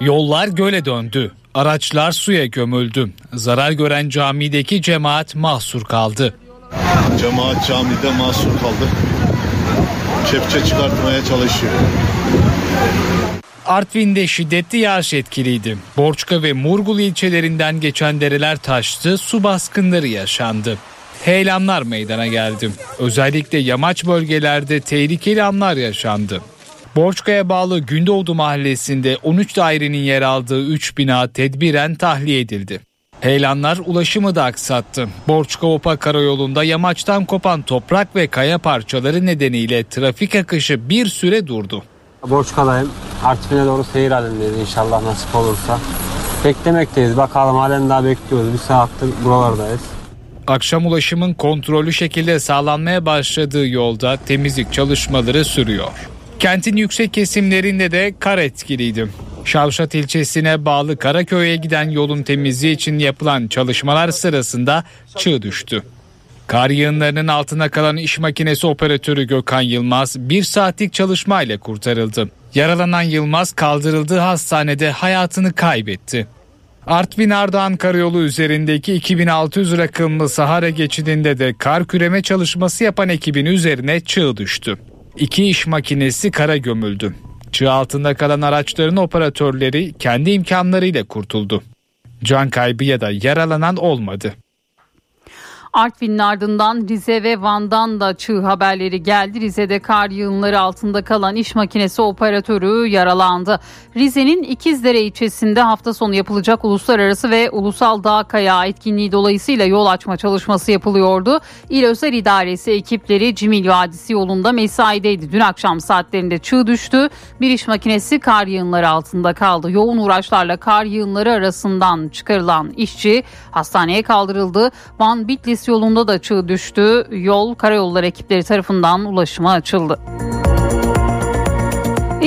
Yollar göle döndü. Araçlar suya gömüldü. Zarar gören camideki cemaat mahsur kaldı. Cemaat camide mahsur kaldı. Kepçe çıkartmaya çalışıyor. Artvin'de şiddetli yağış etkiliydi. Borçka ve Murgul ilçelerinden geçen dereler taştı, su baskınları yaşandı. Heyelanlar meydana geldi. Özellikle yamaç bölgelerde tehlikeli anlar yaşandı. Borçka'ya bağlı Gündoğdu mahallesinde on üç dairenin yer aldığı üç bina tedbiren tahliye edildi. Heyelanlar ulaşımı da aksattı. Borçka-Opa karayolunda yamaçtan kopan toprak ve kaya parçaları nedeniyle trafik akışı bir süre durdu. Borçka'dayım. Artvin'e doğru seyir halindeyiz inşallah nasip olursa. Beklemekteyiz. Bakalım halen daha bekliyoruz. Bir saattir buralardayız. Akşam ulaşımın kontrollü şekilde sağlanmaya başladığı yolda temizlik çalışmaları sürüyor. Kentin yüksek kesimlerinde de kar etkiliydi. Şavşat ilçesine bağlı Karaköy'e giden yolun temizliği için yapılan çalışmalar sırasında çığ düştü. Kar yığınlarının altına kalan iş makinesi operatörü Gökhan Yılmaz bir saatlik çalışmayla kurtarıldı. Yaralanan Yılmaz kaldırıldığı hastanede hayatını kaybetti. Artvin-Ardahan karayolu üzerindeki iki bin altı yüz rakımlı Sahara geçidinde de kar küreme çalışması yapan ekibin üzerine çığ düştü. İki iş makinesi kara gömüldü. Çığ altında kalan araçların operatörleri kendi imkanlarıyla kurtuldu. Can kaybı ya da yaralanan olmadı. Artvin'in ardından Rize ve Van'dan da çığ haberleri geldi. Rize'de kar yığınları altında kalan iş makinesi operatörü yaralandı. Rize'nin İkizdere ilçesinde hafta sonu yapılacak uluslararası ve ulusal dağ kayağı etkinliği dolayısıyla yol açma çalışması yapılıyordu. İl Özel İdaresi ekipleri Cimil Vadisi yolunda mesaideydi. Dün akşam saatlerinde çığ düştü. Bir iş makinesi kar yığınları altında kaldı. Yoğun uğraşlarla kar yığınları arasından çıkarılan işçi hastaneye kaldırıldı. Van Bitlis yolunda da çığ düştü. Yol karayolları ekipleri tarafından ulaşıma açıldı.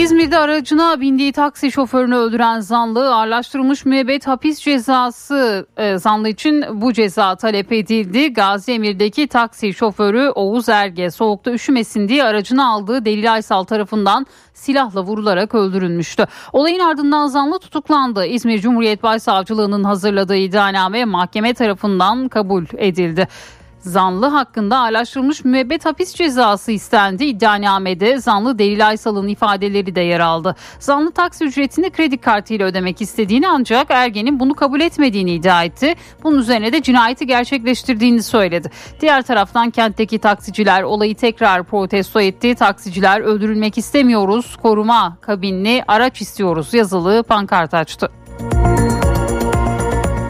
İzmir'de aracına bindiği taksi şoförünü öldüren zanlı ağırlaştırılmış müebbet hapis cezası e, zanlı için bu ceza talep edildi. Gazi Emir'deki taksi şoförü Oğuz Erge soğukta üşümesin diye aracına aldığı Delil Aysal tarafından silahla vurularak öldürülmüştü. Olayın ardından zanlı tutuklandı. İzmir Cumhuriyet Başsavcılığı'nın hazırladığı iddianame mahkeme tarafından kabul edildi. Zanlı hakkında ağırlaştırılmış müebbet hapis cezası istendi. İddianamede zanlı Delil Aysal'ın ifadeleri de yer aldı. Zanlı taksi ücretini kredi kartıyla ödemek istediğini ancak Ergen'in bunu kabul etmediğini iddia etti. Bunun üzerine de cinayeti gerçekleştirdiğini söyledi. Diğer taraftan kentteki taksiciler olayı tekrar protesto etti. Taksiciler öldürülmek istemiyoruz, koruma kabinli araç istiyoruz yazılı pankart açtı.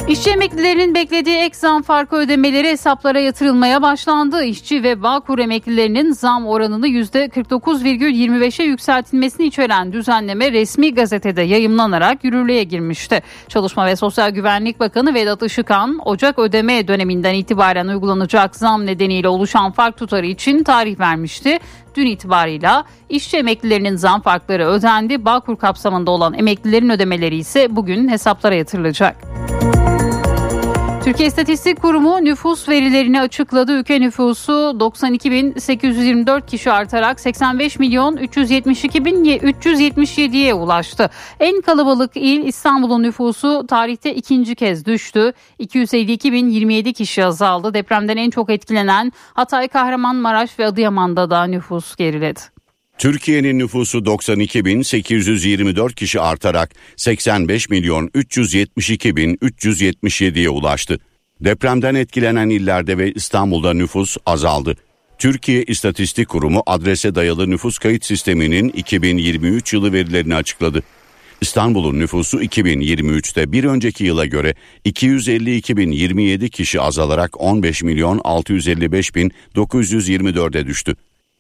İşçi emeklilerinin beklediği ek zam farkı ödemeleri hesaplara yatırılmaya başlandı. İşçi ve Bağkur emeklilerinin zam oranını yüzde kırk dokuz virgül yirmi beşe yükseltilmesini içeren düzenleme resmi gazetede yayımlanarak yürürlüğe girmişti. Çalışma ve Sosyal Güvenlik Bakanı Vedat Işıkhan, Ocak ödeme döneminden itibaren uygulanacak zam nedeniyle oluşan fark tutarı için tarih vermişti. Dün itibarıyla işçi emeklilerinin zam farkları ödendi. Bağkur kapsamında olan emeklilerin ödemeleri ise bugün hesaplara yatırılacak. Türkiye İstatistik Kurumu nüfus verilerini açıkladı. Ülke nüfusu doksan iki bin sekiz yüz yirmi dört kişi artarak seksen beş milyon üç yüz yetmiş iki bin üç yüz yetmiş yedi'ye ulaştı. En kalabalık il İstanbul'un nüfusu tarihte ikinci kez düştü. iki yüz elli iki bin yirmi yedi kişi azaldı. Depremden en çok etkilenen Hatay, Kahramanmaraş ve Adıyaman'da da nüfus geriledi. Türkiye'nin nüfusu doksan iki bin sekiz yüz yirmi dört kişi artarak seksen beş milyon üç yüz yetmiş iki bin üç yüz yetmiş yedi'ye ulaştı. Depremden etkilenen illerde ve İstanbul'da nüfus azaldı. Türkiye İstatistik Kurumu adrese dayalı nüfus kayıt sisteminin iki bin yirmi üç yılı verilerini açıkladı. İstanbul'un nüfusu iki bin yirmi üç'te bir önceki yıla göre iki yüz elli iki bin yirmi yedi kişi azalarak on beş milyon altı yüz elli beş bin dokuz yüz yirmi dört'e düştü.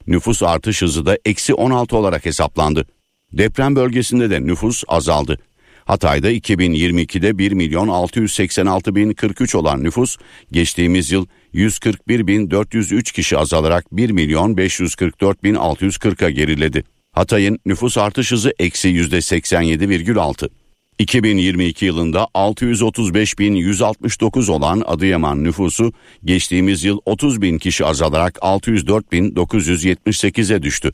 Nüfus artış hızı da eksi on altı olarak hesaplandı. Deprem bölgesinde de nüfus azaldı. Hatay'da iki bin yirmi iki'de bir milyon altı yüz seksen altı bin kırk üç olan nüfus geçtiğimiz yıl yüz kırk bir bin dört yüz üç kişi azalarak bir milyon beş yüz kırk dört bin altı yüz kırk'a geriledi. Hatay'ın nüfus artış hızı eksi yüzde seksen yedi virgül altı. iki bin yirmi iki yılında altı yüz otuz beş bin yüz altmış dokuz olan Adıyaman nüfusu geçtiğimiz yıl otuz bin kişi azalarak altı yüz dört bin dokuz yüz yetmiş sekiz'e düştü.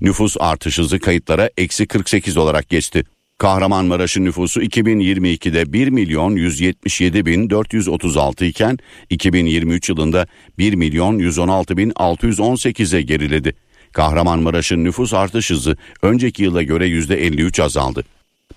Nüfus artış hızı kayıtlara eksi kırk sekiz olarak geçti. Kahramanmaraş'ın nüfusu iki bin yirmi iki'de bir milyon yüz yetmiş yedi bin dört yüz otuz altı iken iki bin yirmi üç yılında bir milyon yüz on altı bin altı yüz on sekiz'e geriledi. Kahramanmaraş'ın nüfus artış hızı önceki yıla göre yüzde elli üç azaldı.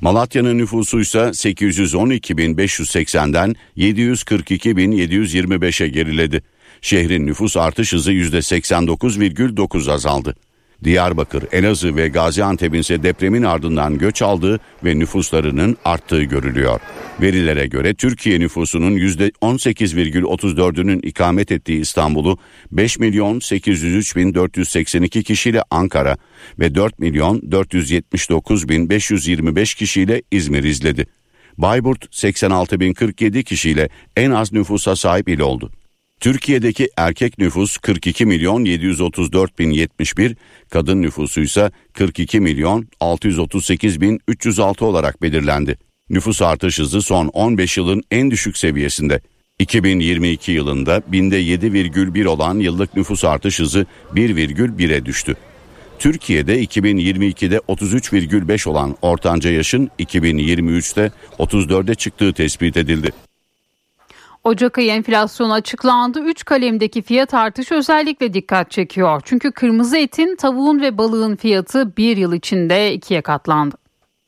Malatya'nın nüfusu ise sekiz yüz on iki bin beş yüz seksen'den yedi yüz kırk iki bin yedi yüz yirmi beş'e geriledi. Şehrin nüfus artış hızı yüzde seksen dokuz virgül dokuz azaldı. Diyarbakır, Elazığ ve Gaziantep'in ise depremin ardından göç aldığı ve nüfuslarının arttığı görülüyor. Verilere göre Türkiye nüfusunun yüzde on sekiz virgül otuz dört'ünün ikamet ettiği İstanbul'u beş milyon sekiz yüz üç bin dört yüz seksen iki kişiyle Ankara ve dört milyon dört yüz yetmiş dokuz bin beş yüz yirmi beş kişiyle İzmir izledi. Bayburt seksen altı bin kırk yedi kişiyle en az nüfusa sahip il oldu. Türkiye'deki erkek nüfus kırk iki milyon yedi yüz otuz dört bin yetmiş bir, kadın nüfusu ise kırk iki milyon altı yüz otuz sekiz bin üç yüz altı olarak belirlendi. Nüfus artış hızı son on beş yılın en düşük seviyesinde. iki bin yirmi iki yılında binde yedi virgül bir olan yıllık nüfus artış hızı bir virgül bir'e düştü. Türkiye'de iki bin yirmi iki'de otuz üç virgül beş olan ortanca yaşın iki bin yirmi üç'te otuz dört'e çıktığı tespit edildi. Ocak ayı enflasyonu açıklandı. Üç kalemdeki fiyat artışı özellikle dikkat çekiyor. Çünkü kırmızı etin, tavuğun ve balığın fiyatı bir yıl içinde ikiye katlandı.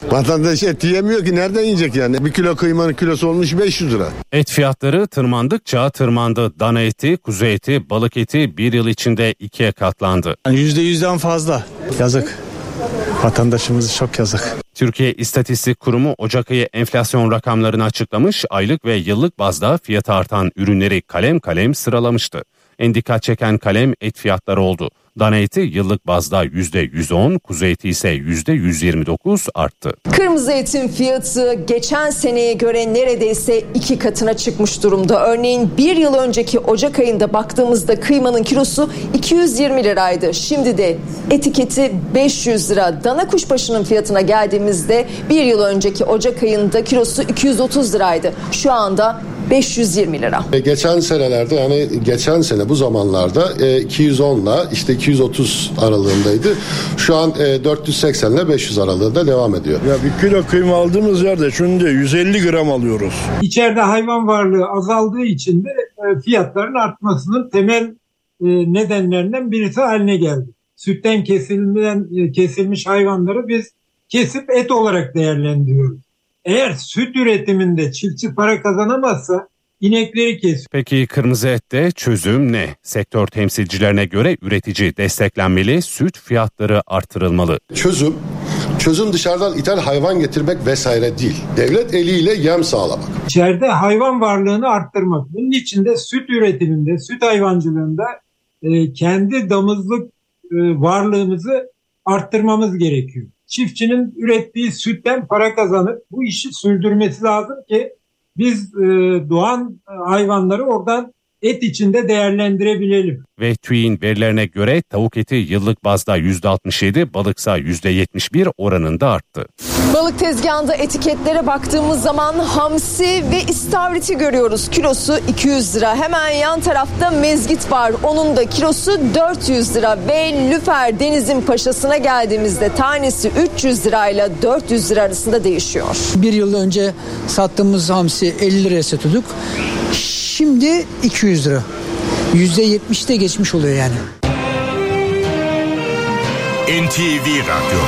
Vatandaş et yiyemiyor ki, nereden yiyecek yani? Bir kilo kıymanın kilosu olmuş beş yüz lira. Et fiyatları tırmandıkça tırmandı. Dana eti, kuzu eti, balık eti bir yıl içinde ikiye katlandı. Yani yüzde yüz'den fazla. Yazık. Vatandaşımız çok yazık. Türkiye İstatistik Kurumu Ocak ayı enflasyon rakamlarını açıklamış, aylık ve yıllık bazda fiyatı artan ürünleri kalem kalem sıralamıştı. En dikkat çeken kalem et fiyatları oldu. Dana eti yıllık bazda yüzde yüz on, kuzu eti ise yüzde yüz yirmi dokuz arttı. Kırmızı etin fiyatı geçen seneye göre neredeyse iki katına çıkmış durumda. Örneğin bir yıl önceki Ocak ayında baktığımızda kıymanın kilosu iki yüz yirmi liraydı. Şimdi de etiketi beş yüz lira. Dana kuşbaşının fiyatına geldiğimizde bir yıl önceki Ocak ayında kilosu iki yüz otuz liraydı. Şu anda beş yüz yirmi lira. Geçen senelerde yani geçen sene bu zamanlarda iki yüz onla işte iki yüz otuz aralığındaydı. Şu an dört yüz seksenle beş yüz aralığında devam ediyor. Ya bir kilo kıyma aldığımız yerde şimdi yüz elli gram alıyoruz. İçeride hayvan varlığı azaldığı için de fiyatların artmasının temel nedenlerinden birisi haline geldi. Sütten kesilmeyen, kesilmiş hayvanları biz kesip et olarak değerlendiriyoruz. Eğer süt üretiminde çiftçi para kazanamazsa inekleri kesiyor. Peki kırmızı ette çözüm ne? Sektör temsilcilerine göre üretici desteklenmeli, süt fiyatları artırılmalı. Çözüm, çözüm dışarıdan ithal hayvan getirmek vesaire değil. Devlet eliyle yem sağlamak. İçeride hayvan varlığını arttırmak. Bunun için de süt üretiminde, süt hayvancılığında e, kendi damızlık e, varlığımızı arttırmamız gerekiyor. Çiftçinin ürettiği sütten para kazanıp bu işi sürdürmesi lazım ki biz e, doğan hayvanları oradan et içinde değerlendirebilelim. Ve TÜİK'in verilerine göre tavuk eti yıllık bazda yüzde altmış yedi, balıksa yüzde yetmiş bir oranında arttı. Balık tezgahında etiketlere baktığımız zaman hamsi ve istavriti görüyoruz. Kilosu iki yüz lira. Hemen yan tarafta mezgit var. Onun da kilosu dört yüz lira. Ve lüfer denizin paşasına geldiğimizde tanesi üç yüz lirayla dört yüz lira arasında değişiyor. Bir yıl önce sattığımız hamsi elli liraya satıyorduk. Şimdi iki yüz lira. yüzde yetmişte geçmiş oluyor yani. N T V Radyo.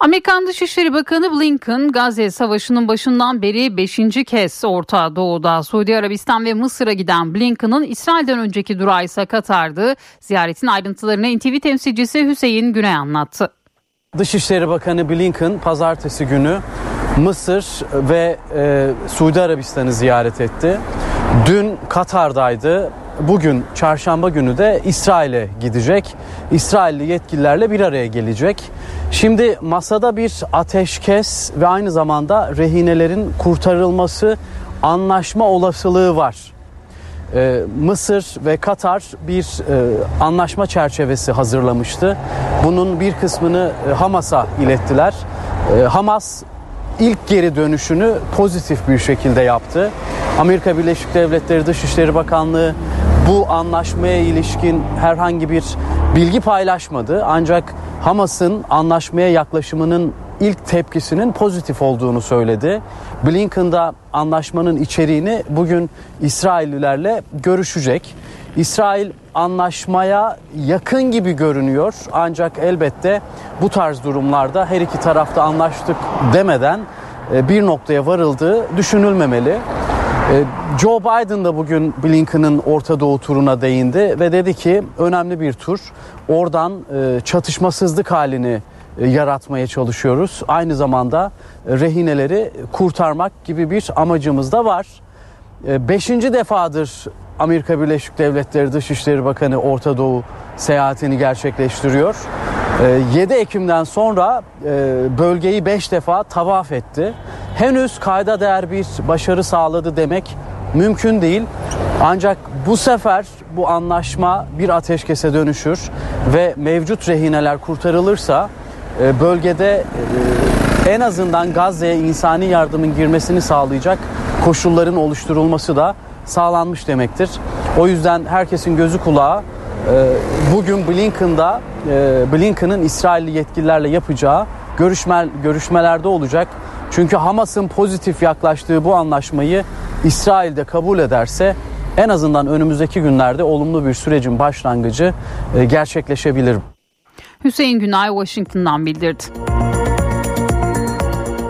Amerikan Dışişleri Bakanı Blinken, Gazze Savaşı'nın başından beri beşinci kez Orta Doğu'da. Suudi Arabistan ve Mısır'a giden Blinken'ın İsrail'den önceki durağı ise Katar'dı. Ziyaretin ayrıntılarını N T V temsilcisi Hüseyin Güney anlattı. Dışişleri Bakanı Blinken pazartesi günü Mısır ve e, Suudi Arabistan'ı ziyaret etti. Dün Katar'daydı. Bugün çarşamba günü de İsrail'e gidecek. İsrailli yetkililerle bir araya gelecek. Şimdi masada bir ateşkes ve aynı zamanda rehinelerin kurtarılması anlaşma olasılığı var. Ee, Mısır ve Katar bir e, anlaşma çerçevesi hazırlamıştı. Bunun bir kısmını e, Hamas'a ilettiler. E, Hamas ilk geri dönüşünü pozitif bir şekilde yaptı. Amerika Birleşik Devletleri Dışişleri Bakanlığı bu anlaşmaya ilişkin herhangi bir bilgi paylaşmadı. Ancak Hamas'ın anlaşmaya yaklaşımının ilk tepkisinin pozitif olduğunu söyledi. Blinken de anlaşmanın içeriğini bugün İsraillilerle görüşecek. İsrail anlaşmaya yakın gibi görünüyor. Ancak elbette bu tarz durumlarda her iki tarafta anlaştık demeden bir noktaya varıldığı düşünülmemeli. Joe Biden da bugün Blinken'ın Orta Doğu turuna değindi ve dedi ki önemli bir tur. Oradan çatışmasızlık halini yaratmaya çalışıyoruz. Aynı zamanda rehineleri kurtarmak gibi bir amacımız da var. Beşinci defadır Amerika Birleşik Devletleri Dışişleri Bakanı Orta Doğu seyahatini gerçekleştiriyor. yedi Ekim'den sonra bölgeyi beş defa tavaf etti. Henüz kayda değer bir başarı sağladı demek mümkün değil. Ancak bu sefer bu anlaşma bir ateşkese dönüşür ve mevcut rehineler kurtarılırsa bölgede en azından Gazze'ye insani yardımın girmesini sağlayacak koşulların oluşturulması da sağlanmış demektir. O yüzden herkesin gözü kulağı. Bugün Blinken'da Blinken'ın İsrailli yetkililerle yapacağı görüşme, görüşmelerde olacak. Çünkü Hamas'ın pozitif yaklaştığı bu anlaşmayı İsrail de kabul ederse en azından önümüzdeki günlerde olumlu bir sürecin başlangıcı gerçekleşebilir. Hüseyin Günay Washington'dan bildirdi.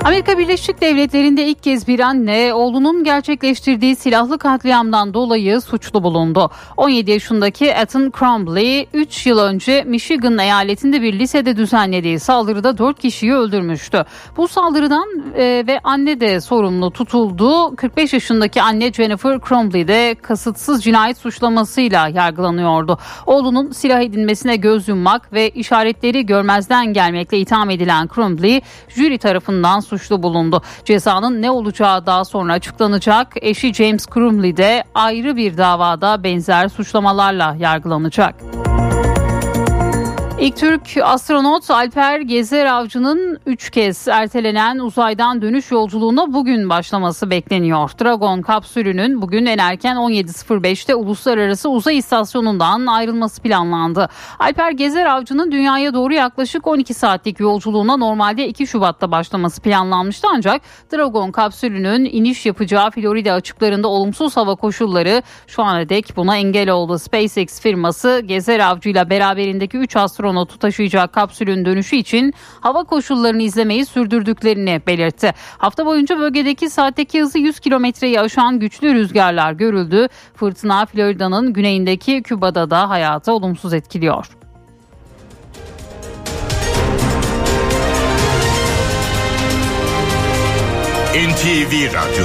Amerika Birleşik Devletleri'nde ilk kez bir anne oğlunun gerçekleştirdiği silahlı katliamdan dolayı suçlu bulundu. on yedi yaşındaki Ethan Cromley üç yıl önce Michigan eyaletinde bir lisede düzenlediği saldırıda dört kişiyi öldürmüştü. Bu saldırıdan e, ve anne de sorumlu tutuldu. kırk beş yaşındaki anne Jennifer Cromley de kasıtsız cinayet suçlamasıyla yargılanıyordu. Oğlunun silah edinmesine göz yummak ve işaretleri görmezden gelmekle itham edilen Cromley jüri tarafından suçlu bulundu. Cezanın ne olacağı daha sonra açıklanacak. Eşi James Crumley de ayrı bir davada benzer suçlamalarla yargılanacak. İlk Türk astronot Alper Gezer Avcı'nın üç kez ertelenen uzaydan dönüş yolculuğuna bugün başlaması bekleniyor. Dragon kapsülünün bugün en erken on yedi sıfır beşte Uluslararası Uzay İstasyonu'ndan ayrılması planlandı. Alper Gezer Avcı'nın dünyaya doğru yaklaşık on iki saatlik yolculuğuna normalde iki Şubat'ta başlaması planlanmıştı, ancak Dragon kapsülünün iniş yapacağı Florida açıklarında olumsuz hava koşulları şu ana dek buna engel oldu. SpaceX firması Gezer Avcı ile beraberindeki üç astronot astronotu taşıyacak kapsülün dönüşü için hava koşullarını izlemeyi sürdürdüklerini belirtti. Hafta boyunca bölgedeki saatteki hızı yüz kilometreyi aşan güçlü rüzgarlar görüldü. Fırtına Florida'nın güneyindeki Küba'da da hayatı olumsuz etkiliyor. N T V Radyo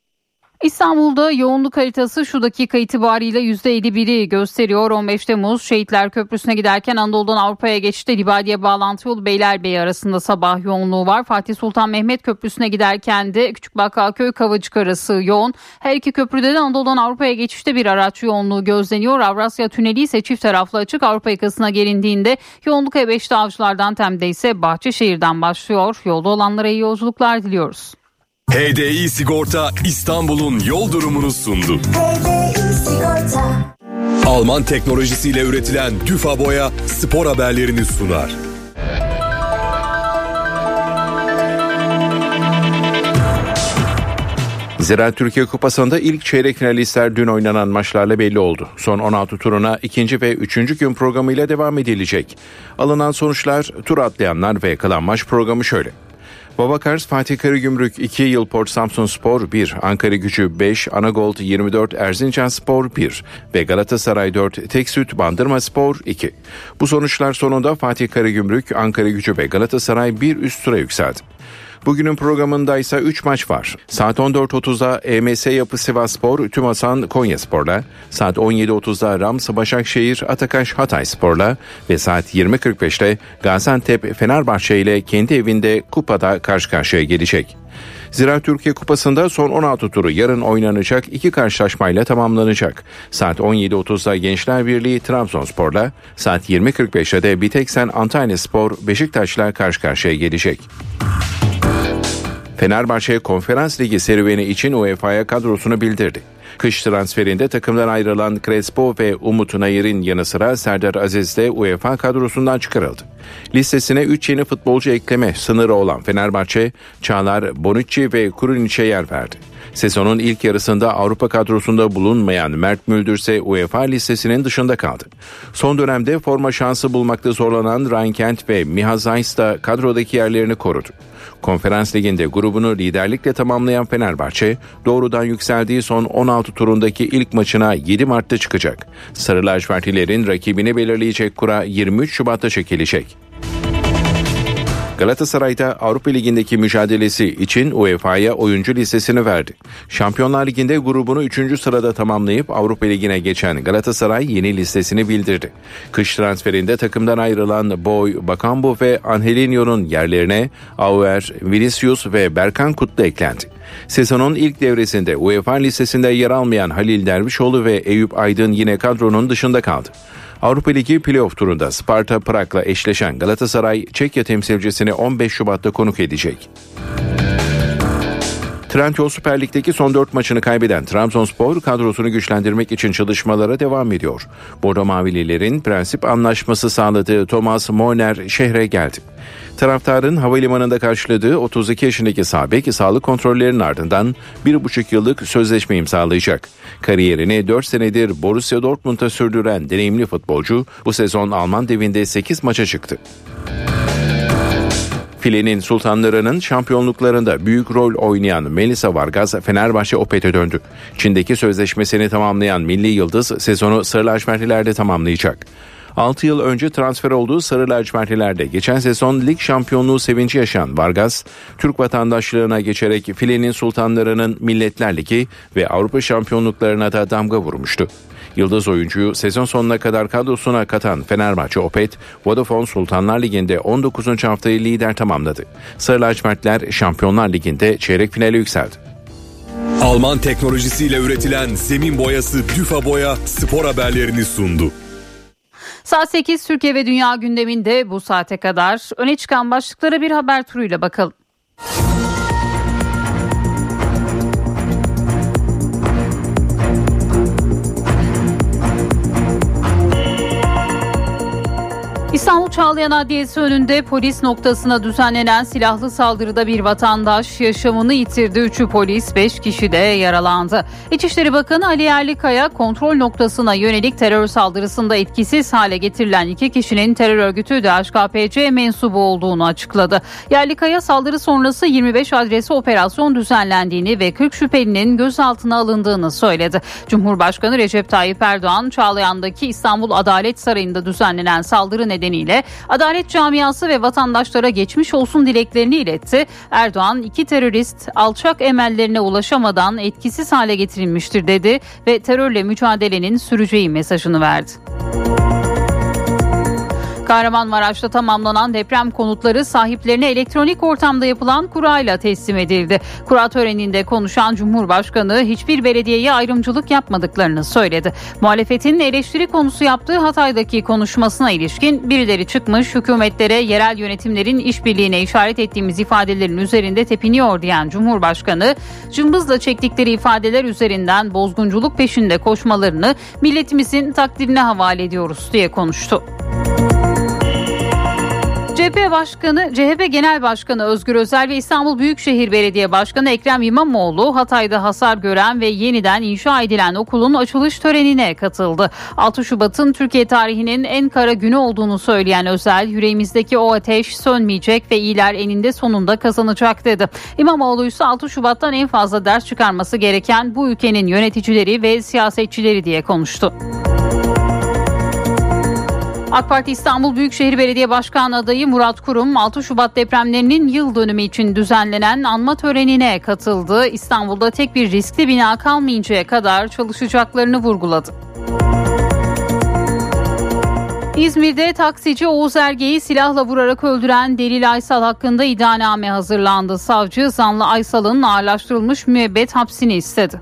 İstanbul'da yoğunluk haritası şu dakika itibariyle yüzde elli biri gösteriyor. on beş Temmuz Şehitler Köprüsü'ne giderken Anadolu'dan Avrupa'ya geçişte Ribadiye Bağlantı Yolu Beylerbeyi arasında sabah yoğunluğu var. Fatih Sultan Mehmet Köprüsü'ne giderken de Küçükbakkalköy Kavacık arası yoğun. Her iki köprüde de Anadolu'dan Avrupa'ya geçişte bir araç yoğunluğu gözleniyor. Avrasya Tüneli ise çift taraflı açık. Avrupa yakasına gelindiğinde yoğunluk E beşte Avcılar'dan Tem'de ise Bahçeşehir'den başlıyor. Yolda olanlara iyi yolculuklar diliyoruz. H D İ Sigorta İstanbul'un yol durumunu sundu. Alman teknolojisiyle üretilen Düfa Boya spor haberlerini sunar. Zira Türkiye Kupası'nda ilk çeyrek finalistler dün oynanan maçlarla belli oldu. Son on altı turuna ikinci ve üçüncü gün programıyla devam edilecek. Alınan sonuçlar, tur atlayanlar ve kalan maç programı şöyle. Babakars Fatih Karagümrük iki, Yılport Samsunspor bir, Ankara Gücü beş, Anagold yirmi dört, Erzincanspor bir ve Galatasaray dört, Teksüt Bandırmaspor iki. Bu sonuçlar sonunda Fatih Karagümrük, Ankara Gücü ve Galatasaray bir üst tura yükseldi. Bugünün programında ise üç maç var. Saat on dört otuzda E M S Yapı Sivasspor Tümasan Konyaspor'la, saat on yedi otuzda Rams Başakşehir Atakaş Hatayspor'la ve saat yirmi kırk beşte Gaziantep Fenerbahçe ile kendi evinde kupada karşı karşıya gelecek. Zira Türkiye Kupası'nda son on altı turu yarın oynanacak iki karşılaşmayla tamamlanacak. Saat on yedi otuzda Gençler Birliği Trabzonspor'la, saat yirmi kırk beşte de Biteksen Antalyaspor Beşiktaş'la karşı karşıya gelecek. Fenerbahçe Konferans Ligi serüveni için U E F A'ya kadrosunu bildirdi. Kış transferinde takımdan ayrılan Crespo ve Umut Nayır'ın yanı sıra Serdar Aziz de UEFA kadrosundan çıkarıldı. Listesine üç yeni futbolcu ekleme sınırı olan Fenerbahçe, Çağlar, Bonucci ve Kurunić'e yer verdi. Sezonun ilk yarısında Avrupa kadrosunda bulunmayan Mert Müldür ise UEFA listesinin dışında kaldı. Son dönemde forma şansı bulmakta zorlanan Ryan Kent ve Miha Zeiss da kadrodaki yerlerini korudu. Konferans Ligi'nde grubunu liderlikle tamamlayan Fenerbahçe, doğrudan yükseldiği son on altı turundaki ilk maçına yedi Mart'ta çıkacak. Sarı lacivertlilerin rakibini belirleyecek kura yirmi üç Şubat'ta çekilecek. Galatasaray'da Avrupa Ligi'ndeki mücadelesi için U E F A'ya oyuncu listesini verdi. Şampiyonlar Ligi'nde grubunu üçüncü sırada tamamlayıp Avrupa Ligi'ne geçen Galatasaray yeni listesini bildirdi. Kış transferinde takımdan ayrılan Boy, Bakambu ve Angelinho'nun yerlerine Auer, Vinicius ve Berkan Kutlu eklendi. Sezonun ilk devresinde UEFA listesinde yer almayan Halil Dervişoğlu ve Eyüp Aydın yine kadronun dışında kaldı. Avrupa Ligi playoff turunda Sparta Prag'la eşleşen Galatasaray, Çekya temsilcisini on beş Şubat'ta konuk edecek. Trendyol Süper Lig'deki son dört maçını kaybeden Trabzonspor kadrosunu güçlendirmek için çalışmalara devam ediyor. Bordo Mavililerin prensip anlaşması sağladığı Thomas Meunier şehre geldi. Taraftarın havalimanında karşıladığı otuz iki yaşındaki sağ bek sağlık kontrollerinin ardından bir buçuk yıllık sözleşme imzalayacak. Kariyerini dört senedir Borussia Dortmund'a sürdüren deneyimli futbolcu bu sezon Alman devinde sekiz maça çıktı. Filenin sultanlarının şampiyonluklarında büyük rol oynayan Melisa Vargas Fenerbahçe Opet'e döndü. Çin'deki sözleşmesini tamamlayan milli yıldız sezonu Sarı Lacivertliler'de tamamlayacak. altı yıl önce transfer olduğu Sarı Lacivertliler'de geçen sezon lig şampiyonluğu sevinci yaşayan Vargas, Türk vatandaşlığına geçerek Filenin sultanlarının Milletler Ligi ve Avrupa şampiyonluklarına da damga vurmuştu. Yıldız oyuncuyu sezon sonuna kadar kadrosuna katan Fenerbahçe Opet, Vodafone Sultanlar Ligi'nde on dokuzuncu haftayı lider tamamladı. Sarı lacivertliler Şampiyonlar Ligi'nde çeyrek finale yükseldi. Alman teknolojisiyle üretilen zemin boyası Düfa Boya spor haberlerini sundu. Saat sekiz Türkiye ve Dünya gündeminde bu saate kadar öne çıkan başlıklara bir haber turuyla bakalım. İstanbul Çağlayan Adliyesi önünde polis noktasına düzenlenen silahlı saldırıda bir vatandaş yaşamını yitirdi. Üçü polis, beş kişi de yaralandı. İçişleri Bakanı Ali Yerlikaya kontrol noktasına yönelik terör saldırısında etkisiz hale getirilen iki kişinin terör örgütü D H K P-C mensubu olduğunu açıkladı. Yerlikaya saldırı sonrası yirmi beş adrese operasyon düzenlendiğini ve kırk şüphelinin gözaltına alındığını söyledi. Cumhurbaşkanı Recep Tayyip Erdoğan Çağlayan'daki İstanbul Adalet Sarayı'nda düzenlenen saldırı nedeniyle nedeniyle adalet camiası ve vatandaşlara geçmiş olsun dileklerini iletti. Erdoğan iki terörist alçak emellerine ulaşamadan etkisiz hale getirilmiştir dedi ve terörle mücadelenin süreceği mesajını verdi. Kahramanmaraş'ta tamamlanan deprem konutları sahiplerine elektronik ortamda yapılan kurayla teslim edildi. Kura töreninde konuşan Cumhurbaşkanı hiçbir belediyeye ayrımcılık yapmadıklarını söyledi. Muhalefetin eleştiri konusu yaptığı Hatay'daki konuşmasına ilişkin birileri çıkmış hükümetlere yerel yönetimlerin işbirliğine işaret ettiğimiz ifadelerin üzerinde tepiniyor diyen Cumhurbaşkanı, cımbızla çektikleri ifadeler üzerinden bozgunculuk peşinde koşmalarını milletimizin takdirine havale ediyoruz diye konuştu. C H P Başkanı, C H P Genel Başkanı Özgür Özel ve İstanbul Büyükşehir Belediye Başkanı Ekrem İmamoğlu Hatay'da hasar gören ve yeniden inşa edilen okulun açılış törenine katıldı. altı Şubat'ın Türkiye tarihinin en kara günü olduğunu söyleyen Özel, yüreğimizdeki o ateş sönmeyecek ve iyiler eninde sonunda kazanacak dedi. İmamoğlu ise altı Şubat'tan en fazla ders çıkarması gereken bu ülkenin yöneticileri ve siyasetçileri diye konuştu. AK Parti İstanbul Büyükşehir Belediye Başkanı adayı Murat Kurum, altı Şubat depremlerinin yıl dönümü için düzenlenen anma törenine katıldı. İstanbul'da tek bir riskli bina kalmayıncaya kadar çalışacaklarını vurguladı. İzmir'de taksici Oğuz Erge'yi silahla vurarak öldüren Delil Aysal hakkında iddianame hazırlandı. Savcı zanlı Aysal'ın ağırlaştırılmış müebbet hapsini istedi.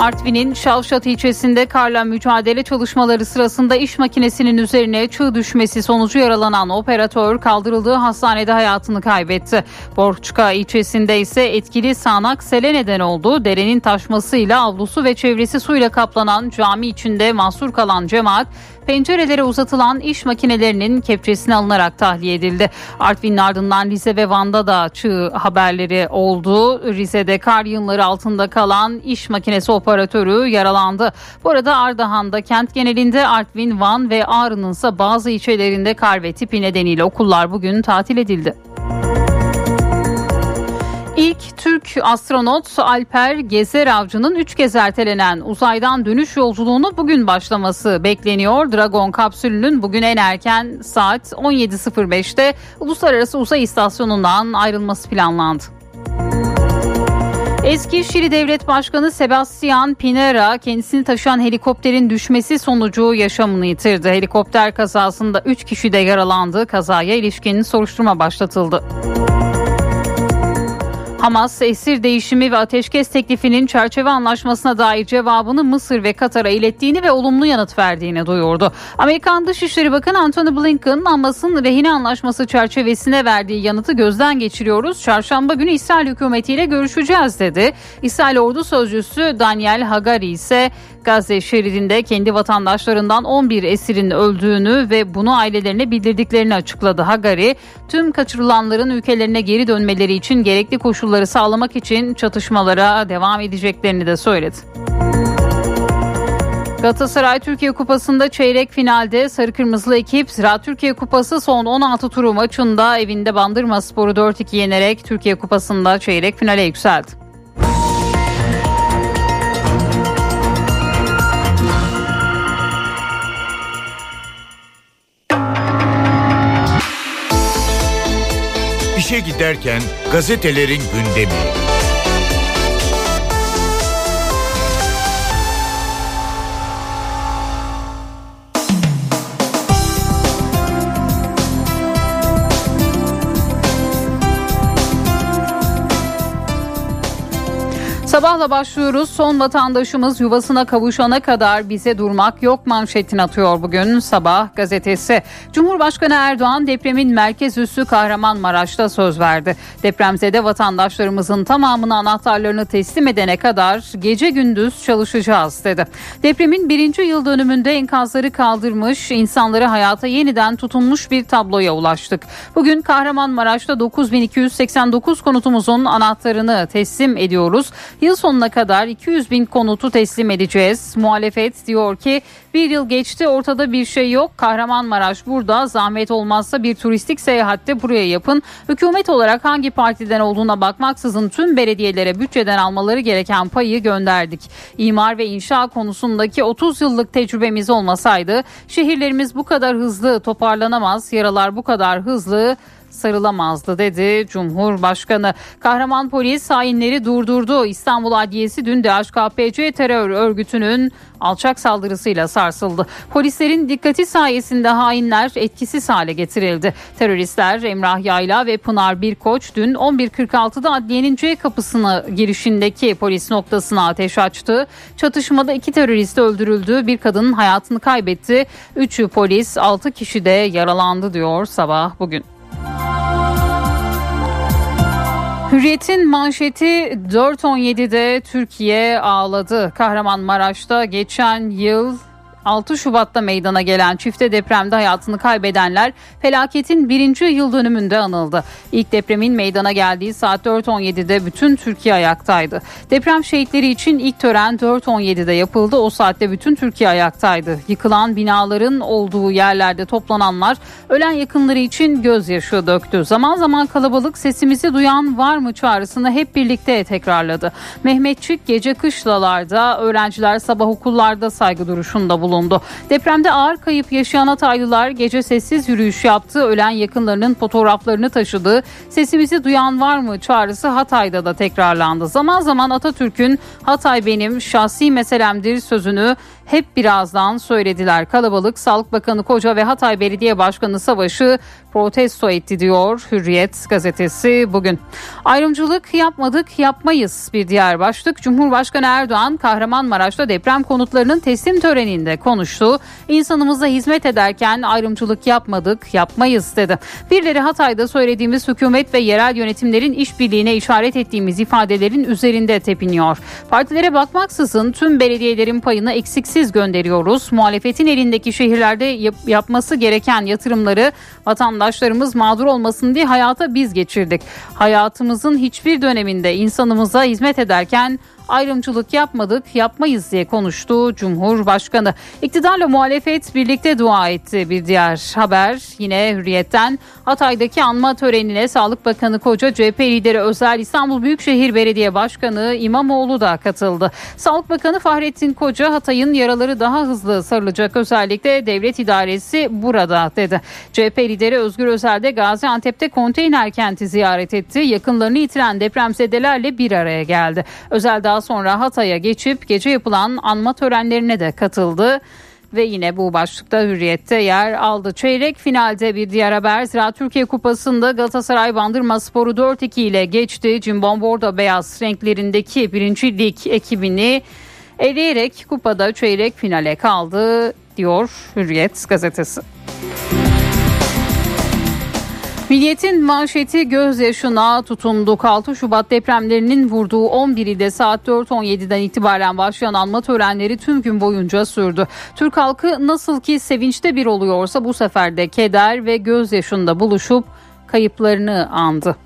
Artvin'in Şavşat ilçesinde karla mücadele çalışmaları sırasında iş makinesinin üzerine çığ düşmesi sonucu yaralanan operatör kaldırıldığı hastanede hayatını kaybetti. Borçka ilçesinde ise etkili sağanak sele neden oldu. Derenin taşmasıyla avlusu ve çevresi suyla kaplanan cami içinde mahsur kalan cemaat pencerelere uzatılan iş makinelerinin kepçesine alınarak tahliye edildi. Artvin'in ardından Rize ve Van'da da çığ haberleri oldu. Rize'de kar yığınları altında kalan iş makinesi operatörü yaralandı. Bu arada Ardahan'da kent genelinde Artvin, Van ve Ağrı'nınsa bazı ilçelerinde kar ve tipi nedeniyle okullar bugün tatil edildi. İlk Türk astronot Alper Gezer Avcı'nın üç kez ertelenen uzaydan dönüş yolculuğunu bugün başlaması bekleniyor. Dragon kapsülünün bugün en erken saat on yedi sıfır beşte Uluslararası Uzay İstasyonu'ndan ayrılması planlandı. Eski Şili Devlet Başkanı Sebastián Piñera kendisini taşıyan helikopterin düşmesi sonucu yaşamını yitirdi. Helikopter kazasında üç kişi de yaralandı. Kazaya ilişkin soruşturma başlatıldı. Hamas, esir değişimi ve ateşkes teklifinin çerçeve anlaşmasına dair cevabını Mısır ve Katar'a ilettiğini ve olumlu yanıt verdiğini duyurdu. Amerikan Dışişleri Bakanı Antony Blinken, Hamas'ın rehine anlaşması çerçevesine verdiği yanıtı gözden geçiriyoruz. Çarşamba günü İsrail hükümetiyle görüşeceğiz dedi. İsrail ordu sözcüsü Daniel Hagari ise Gazze şeridinde kendi vatandaşlarından on bir esirin öldüğünü ve bunu ailelerine bildirdiklerini açıkladı. Hagari, tüm kaçırılanların ülkelerine geri dönmeleri için gerekli koşulları sağlamak için çatışmalara devam edeceklerini de söyledi. Galatasaray Türkiye Kupası'nda çeyrek finalde sarı kırmızılı ekip Zira Türkiye Kupası son on altı turu maçında evinde Bandırmaspor'u dört iki yenerek Türkiye Kupası'nda çeyrek finale yükseldi. İşe giderken gazetelerin gündemi. Sabahla başlıyoruz. Son vatandaşımız yuvasına kavuşana kadar bize durmak yok manşetini atıyor bugün Sabah gazetesi. Cumhurbaşkanı Erdoğan depremin merkez üssü Kahramanmaraş'ta söz verdi. Depremzede vatandaşlarımızın tamamına anahtarlarını teslim edene kadar gece gündüz çalışacağız dedi. Depremin birinci yıl dönümünde enkazları kaldırmış, insanları hayata yeniden tutunmuş bir tabloya ulaştık. Bugün Kahramanmaraş'ta dokuz bin iki yüz seksen dokuz konutumuzun anahtarını teslim ediyoruz. Yıl sonuna kadar iki yüz bin konutu teslim edeceğiz. Muhalefet diyor ki bir yıl geçti, ortada bir şey yok. Kahramanmaraş burada, zahmet olmazsa bir turistik seyahatte buraya yapın. Hükümet olarak hangi partiden olduğuna bakmaksızın tüm belediyelere bütçeden almaları gereken payı gönderdik. İmar ve inşa konusundaki otuz yıllık tecrübemiz olmasaydı şehirlerimiz bu kadar hızlı toparlanamaz, yaralar bu kadar hızlı sarılamazdı dedi Cumhurbaşkanı. Kahraman polis hainleri durdurdu. İstanbul Adliyesi dün D H K P C terör örgütünün alçak saldırısıyla sarsıldı. Polislerin dikkati sayesinde hainler etkisiz hale getirildi. Teröristler Emrah Yayla ve Pınar Birkoç dün on bir kırk altıda adliyenin C kapısına girişindeki polis noktasına ateş açtı. Çatışmada iki terörist öldürüldü. Bir kadının hayatını kaybetti. Üçü polis, altı kişi de yaralandı diyor Sabah bugün. Hürriyet'in manşeti dört on yedide Türkiye ağladı. Kahramanmaraş'ta geçen yıl altı Şubat'ta meydana gelen çifte depremde hayatını kaybedenler felaketin birinci yıl dönümünde anıldı. İlk depremin meydana geldiği saat dört on yedide bütün Türkiye ayaktaydı. Deprem şehitleri için ilk tören dört on yedide yapıldı. O saatte bütün Türkiye ayaktaydı. Yıkılan binaların olduğu yerlerde toplananlar ölen yakınları için gözyaşı döktü. Zaman zaman kalabalık sesimizi duyan var mı çağrısını hep birlikte tekrarladı. Mehmetçik gece kışlalarda, öğrenciler sabah okullarda saygı duruşunda bulundu. Bulundu. Depremde ağır kayıp yaşayan Hataylılar gece sessiz yürüyüş yaptı. Ölen yakınlarının fotoğraflarını taşıdı. Sesimizi duyan var mı çağrısı Hatay'da da tekrarlandı. Zaman zaman Atatürk'ün Hatay benim şahsi meselemdir sözünü hep birazdan söylediler. Kalabalık Sağlık Bakanı Koca ve Hatay Belediye Başkanı Savaş'ı protesto etti diyor Hürriyet gazetesi bugün. Ayrımcılık yapmadık, yapmayız bir diğer başlık. Cumhurbaşkanı Erdoğan Kahramanmaraş'ta deprem konutlarının teslim töreninde konuştu. İnsanımıza hizmet ederken ayrımcılık yapmadık, yapmayız dedi. Birileri Hatay'da söylediğimiz hükümet ve yerel yönetimlerin işbirliğine işaret ettiğimiz ifadelerin üzerinde tepiniyor. Partilere bakmaksızın tüm belediyelerin payını eksiksiz gönderiyoruz. Muhalefetin elindeki şehirlerde yap- yapması gereken yatırımları vatandaşlarımız mağdur olmasın diye hayata biz geçirdik. Hayatımızın hiçbir döneminde insanımıza hizmet ederken ayrımcılık yapmadık, yapmayız diye konuştu Cumhurbaşkanı. İktidarla muhalefet birlikte dua etti bir diğer haber. Yine Hürriyet'ten Hatay'daki anma törenine Sağlık Bakanı Koca, C H P lideri Özel, İstanbul Büyükşehir Belediye Başkanı İmamoğlu da katıldı. Sağlık Bakanı Fahrettin Koca, Hatay'ın yaraları daha hızlı sarılacak, özellikle devlet idaresi burada dedi. C H P lideri Özgür Özel de Gaziantep'te konteyner kenti ziyaret etti. Yakınlarını yitiren depremzedelerle bir araya geldi. Özel daha sonra Hatay'a geçip gece yapılan anma törenlerine de katıldı. ve yine bu başlıkta Hürriyet'te yer aldı. Çeyrek finalde bir diğer haber, Ziraat Türkiye Kupası'nda Galatasaray Bandırmaspor'u dört iki ile geçti. Cimbom bordo beyaz renklerindeki birinci lig ekibini eleyerek kupada çeyrek finale kaldı diyor Hürriyet gazetesi. Milliyet'in manşeti gözyaşına tutunduk. altı Şubat depremlerinin vurduğu on bir ilde saat dört on yedi'den itibaren başlayan anma törenleri tüm gün boyunca sürdü. Türk halkı nasıl ki sevinçte bir oluyorsa bu sefer de keder ve gözyaşında buluşup kayıplarını andı.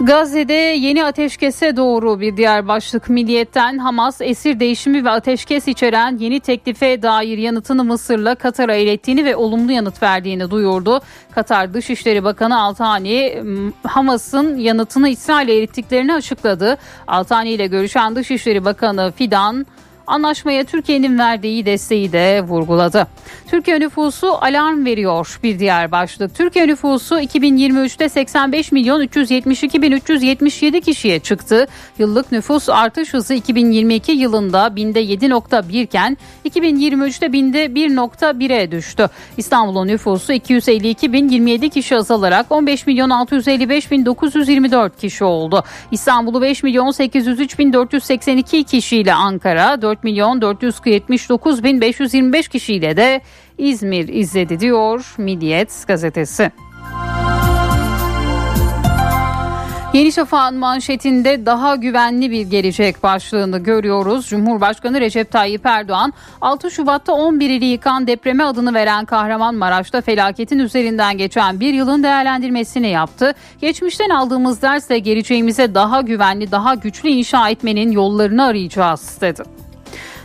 Gazze'de yeni ateşkese doğru bir diğer başlık Milliyet'ten, Hamas esir değişimi ve ateşkes içeren yeni teklife dair yanıtını Mısır'la Katar'a ilettiğini ve olumlu yanıt verdiğini duyurdu. Katar Dışişleri Bakanı Al Thani, Hamas'ın yanıtını İsrail'e ilettiklerini açıkladı. Al Thani ile görüşen Dışişleri Bakanı Fidan, anlaşmaya Türkiye'nin verdiği desteği de vurguladı. Türkiye nüfusu alarm veriyor bir diğer başlık. Türkiye nüfusu iki bin yirmi üç'te seksen beş milyon üç yüz yetmiş iki bin üç yüz yetmiş yedi kişiye çıktı. Yıllık nüfus artış hızı iki bin yirmi iki yılında binde yedi virgül bir iken iki bin yirmi üç'te binde bir virgül bir'e düştü. İstanbul'un nüfusu iki yüz elli iki bin yirmi yedi kişi azalarak on beş milyon altı yüz elli beş bin dokuz yüz yirmi dört kişi oldu. İstanbul'u beş milyon sekiz yüz üç bin dört yüz seksen iki kişiyle Ankara, dört milyon dört yüz yetmiş dokuz bin beş yüz yirmi beş kişiyle de İzmir izledi diyor Milliyet gazetesi. Yeni Şafak'ın manşetinde daha güvenli bir gelecek başlığını görüyoruz. Cumhurbaşkanı Recep Tayyip Erdoğan, altı Şubat'ta on bir ili yıkan depreme adını veren Kahramanmaraş'ta felaketin üzerinden geçen bir yılın değerlendirmesini yaptı. Geçmişten aldığımız dersle geleceğimize daha güvenli, daha güçlü inşa etmenin yollarını arayacağız dedi.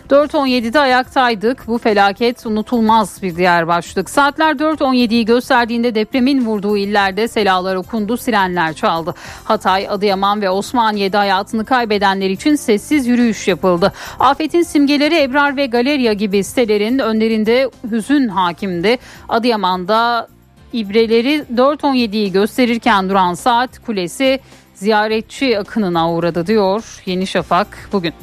dört on yedi'de ayaktaydık. Bu felaket unutulmaz bir diğer başlık. Saatler dört on yedi'yi gösterdiğinde depremin vurduğu illerde selalar okundu, sirenler çaldı. Hatay, Adıyaman ve Osmaniye'de hayatını kaybedenler için sessiz yürüyüş yapıldı. Afetin simgeleri Ebrar ve Galeriya gibi sitelerin önlerinde hüzün hakimdi. Adıyaman'da ibreleri dört on yedi'yi gösterirken duran saat kulesi ziyaretçi akınına uğradı diyor Yeni Şafak bugün.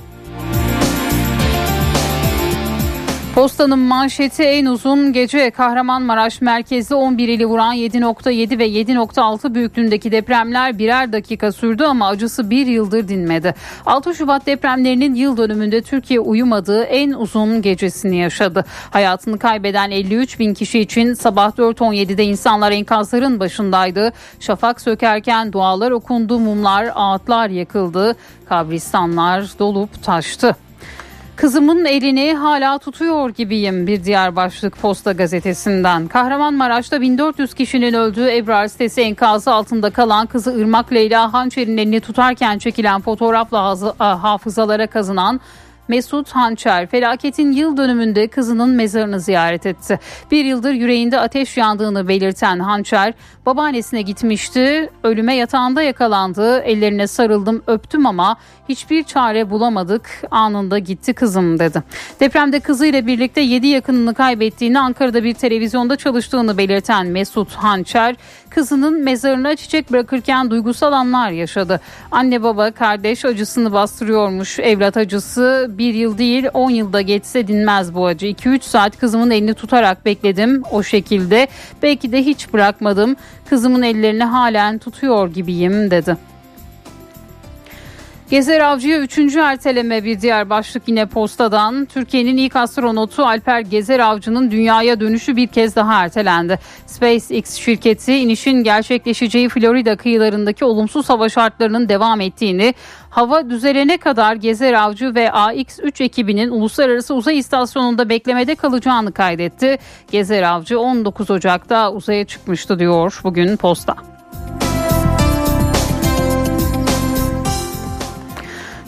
Posta'nın manşeti en uzun gece, Kahramanmaraş merkezli on bir ili vuran yedi virgül yedi ve yedi virgül altı büyüklüğündeki depremler birer dakika sürdü ama acısı bir yıldır dinmedi. altı Şubat depremlerinin yıl dönümünde Türkiye uyumadığı en uzun gecesini yaşadı. Hayatını kaybeden elli üç bin kişi için sabah dört on yedi'de insanlar enkazların başındaydı. Şafak sökerken dualar okundu, mumlar, ağıtlar yakıldı, kabristanlar dolup taştı. Kızımın elini hala tutuyor gibiyim bir diğer başlık Posta gazetesinden. Kahramanmaraş'ta bin dört yüz kişinin öldüğü Ebrar sitesi enkazı altında kalan kızı Irmak Leyla Hançer'in elini tutarken çekilen fotoğrafla hafızalara kazınan Mesut Hançer felaketin yıl dönümünde kızının mezarını ziyaret etti. Bir yıldır yüreğinde ateş yandığını belirten Hançer, babaannesine gitmişti, ölüme yatağında yakalandı, ellerine sarıldım, öptüm ama hiçbir çare bulamadık, anında gitti kızım dedi. Depremde kızıyla birlikte yedi yakınını kaybettiğini, Ankara'da bir televizyonda çalıştığını belirten Mesut Hançer, kızının mezarına çiçek bırakırken duygusal anlar yaşadı. Anne baba kardeş acısını bastırıyormuş, evlat acısı bir yıl değil on yılda geçse dinmez bu acı. iki üç saat kızımın elini tutarak bekledim o şekilde, belki de hiç bırakmadım, kızımın ellerini halen tutuyor gibiyim dedi. Gezer Avcı'ya üçüncü erteleme bir diğer başlık yine Posta'dan. Türkiye'nin ilk astronotu Alper Gezer Avcı'nın dünyaya dönüşü bir kez daha ertelendi. SpaceX şirketi inişin gerçekleşeceği Florida kıyılarındaki olumsuz hava şartlarının devam ettiğini, hava düzelene kadar Gezer Avcı ve A X üç ekibinin Uluslararası Uzay İstasyonu'nda beklemede kalacağını kaydetti. Gezer Avcı on dokuz Ocak'ta uzaya çıkmıştı diyor bugün Posta.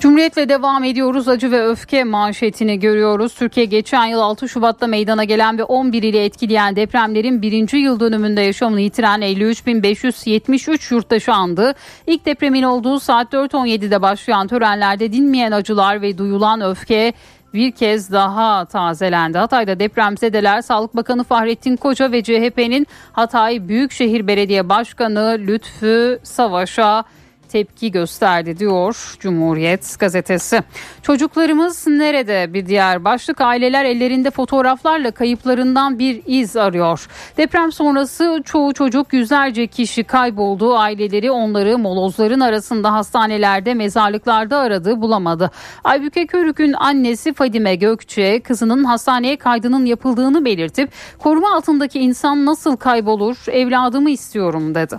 Cumhuriyetle devam ediyoruz. Acı ve öfke manşetini görüyoruz. Türkiye geçen yıl altı Şubat'ta meydana gelen ve on bir ile etkileyen depremlerin birinci yıl dönümünde yaşamını yitiren elli üç bin beş yüz yetmiş üç yurttaşı andı. İlk depremin olduğu saat dört on yedi'de başlayan törenlerde dinmeyen acılar ve duyulan öfke bir kez daha tazelendi. Hatay'da depremzedeler Sağlık Bakanı Fahrettin Koca ve C H P'nin Hatay Büyükşehir Belediye Başkanı Lütfü Savaş'a tepki gösterdi diyor Cumhuriyet gazetesi. Çocuklarımız nerede? Bir diğer başlık, aileler ellerinde fotoğraflarla kayıplarından bir iz arıyor. Deprem sonrası çoğu çocuk, yüzlerce kişi kayboldu. Aileleri onları molozların arasında, hastanelerde, mezarlıklarda aradı, bulamadı. Aybüke Körük'ün annesi Fadime Gökçe, kızının hastaneye kaydının yapıldığını belirtip koruma altındaki insan nasıl kaybolur, evladımı istiyorum dedi.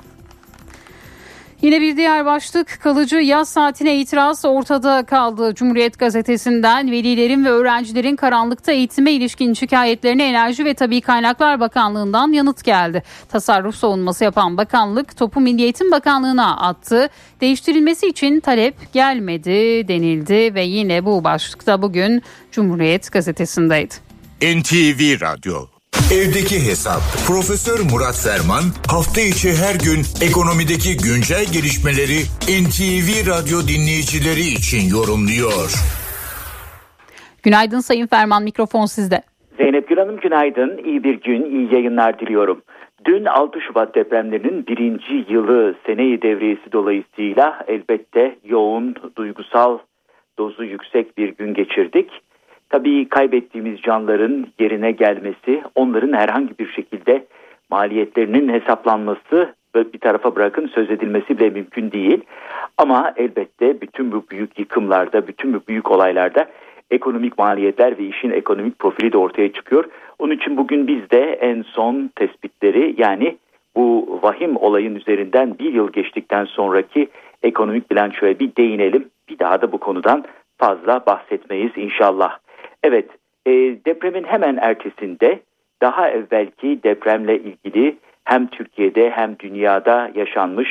Yine bir diğer başlık, kalıcı yaz saatine itiraz ortada kaldı. Cumhuriyet gazetesinden velilerin ve öğrencilerin karanlıkta eğitime ilişkin şikayetlerine Enerji ve Tabii Kaynaklar Bakanlığı'ndan yanıt geldi. Tasarruf savunması yapan bakanlık topu Milli Eğitim Bakanlığı'na attı. Değiştirilmesi için talep gelmedi denildi ve yine bu başlıkta bugün Cumhuriyet gazetesindeydi. N T V Radyo. Evdeki Hesap. Profesör Murat Ferman hafta içi her gün ekonomideki güncel gelişmeleri N T V Radyo dinleyicileri için yorumluyor. Günaydın Sayın Ferman, mikrofon sizde. Zeynepgül Hanım günaydın, iyi bir gün, iyi yayınlar diliyorum. Dün altı Şubat depremlerinin birinci yılı seneyi devriyesi dolayısıyla elbette yoğun, duygusal dozu yüksek bir gün geçirdik. Tabii kaybettiğimiz canların yerine gelmesi, onların herhangi bir şekilde maliyetlerinin hesaplanması ve bir tarafa bırakın söz edilmesi bile mümkün değil. Ama elbette bütün bu büyük yıkımlarda, bütün bu büyük olaylarda ekonomik maliyetler ve işin ekonomik profili de ortaya çıkıyor. Onun için bugün biz de en son tespitleri, yani bu vahim olayın üzerinden bir yıl geçtikten sonraki ekonomik bilançoya bir değinelim. Bir daha da bu konudan fazla bahsetmeyiz inşallah. Evet, e, depremin hemen ertesinde daha evvelki depremle ilgili hem Türkiye'de hem dünyada yaşanmış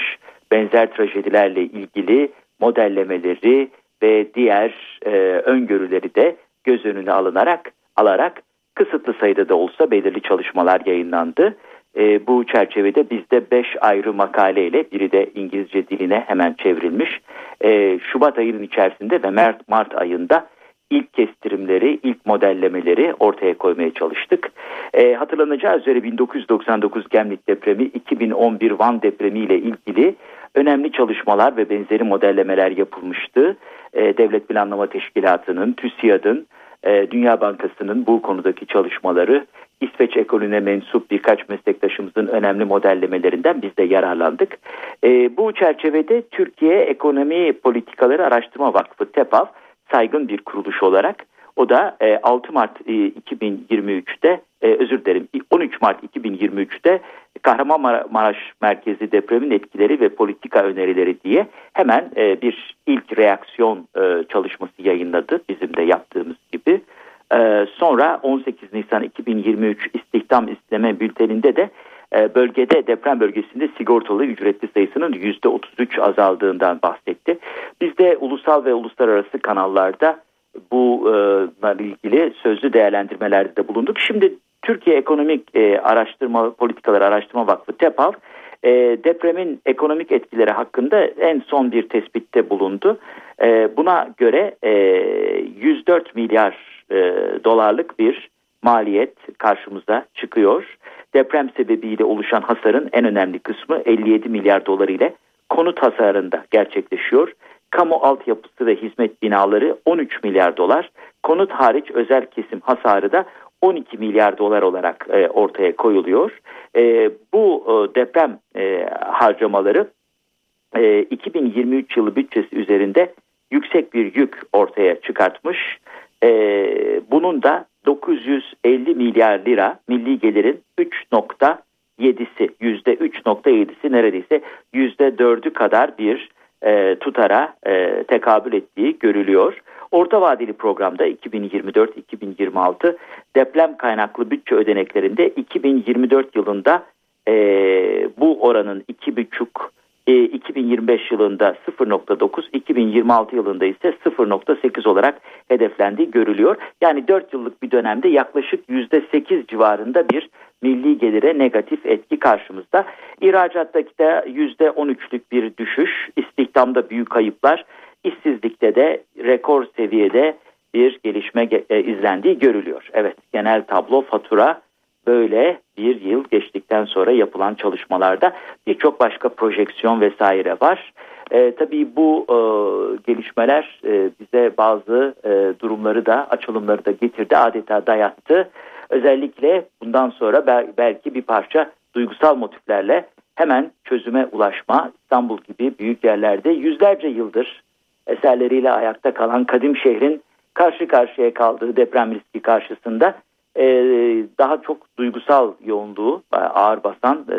benzer trajedilerle ilgili modellemeleri ve diğer e, öngörüleri de göz önüne alınarak alarak kısıtlı sayıda da olsa belirli çalışmalar yayınlandı. E, bu çerçevede bizde beş ayrı makaleyle, biri de İngilizce diline hemen çevrilmiş, e, Şubat ayının içerisinde ve Mart, Mart ayında İlk kestirimleri, ilk modellemeleri ortaya koymaya çalıştık. E, hatırlanacağı üzere bin dokuz yüz doksan dokuz Gemlik depremi, iki bin on bir Van depremi ile ilgili önemli çalışmalar ve benzeri modellemeler yapılmıştı. E, Devlet Planlama Teşkilatı'nın, TÜSİAD'ın, e, Dünya Bankası'nın bu konudaki çalışmaları, İsveç ekolüne mensup birkaç meslektaşımızın önemli modellemelerinden biz de yararlandık. E, bu çerçevede Türkiye Ekonomi Politikaları Araştırma Vakfı, TEPAV, saygın bir kuruluş olarak, o da altı Mart iki bin yirmi üç'te özür dilerim on üç Mart iki bin yirmi üç'te Kahramanmaraş merkezi depremin etkileri ve politika önerileri diye hemen bir ilk reaksiyon çalışması yayınladı, bizim de yaptığımız gibi. Sonra on sekiz Nisan iki bin yirmi üç istihdam isteme bülteninde de bölgede, deprem bölgesinde sigortalı ücretli sayısının yüzde otuz üç azaldığından bahsetti. Biz de ulusal ve uluslararası kanallarda bununla ilgili sözlü değerlendirmelerde de bulunduk. Şimdi Türkiye Ekonomik Araştırma Politikaları Araştırma Vakfı TEPAV depremin ekonomik etkileri hakkında en son bir tespitte bulundu. Buna göre yüz dört milyar dolarlık bir maliyet karşımıza çıkıyor. Deprem sebebiyle oluşan hasarın en önemli kısmı elli yedi milyar dolar ile konut hasarında gerçekleşiyor. Kamu altyapısı ve hizmet binaları on üç milyar dolar, konut hariç özel kesim hasarı da on iki milyar dolar olarak e, ortaya koyuluyor. E, bu e, deprem e, harcamaları e, iki bin yirmi üç yılı bütçesi üzerinde yüksek bir yük ortaya çıkartmış. E, bunun da dokuz yüz elli milyar lira milli gelirin üç nokta yedi'si, yüzde üç nokta yedi'si neredeyse yüzde dört'ü kadar bir e, tutara e, tekabül ettiği görülüyor. Orta vadeli programda iki bin yirmi dört iki bin yirmi altı deprem kaynaklı bütçe ödeneklerinde iki bin yirmi dört yılında e, bu oranın iki virgül beş, e, iki bin yirmi beş yılında sıfır nokta dokuz, iki bin yirmi altı yılında ise sıfır nokta sekiz olarak hedeflendiği görülüyor. Yani dört yıllık bir dönemde yaklaşık yüzde sekiz civarında bir milli gelire negatif etki karşımızda. İhracattaki de yüzde on üç'lük bir düşüş, istihdamda büyük kayıplar, işsizlikte de rekor seviyede bir gelişme izlendiği görülüyor. Evet, genel tablo, fatura böyle bir yıl geçtikten sonra yapılan çalışmalarda birçok başka projeksiyon vesaire var. E, tabii bu e, gelişmeler e, bize bazı e, durumları da, açılımları da getirdi, adeta dayattı. Özellikle bundan sonra bel, belki bir parça duygusal motiflerle hemen çözüme ulaşma, İstanbul gibi büyük yerlerde yüzlerce yıldır eserleriyle ayakta kalan kadim şehrin karşı karşıya kaldığı deprem riski karşısında e, daha çok duygusal yoğunluğu ağır basan e,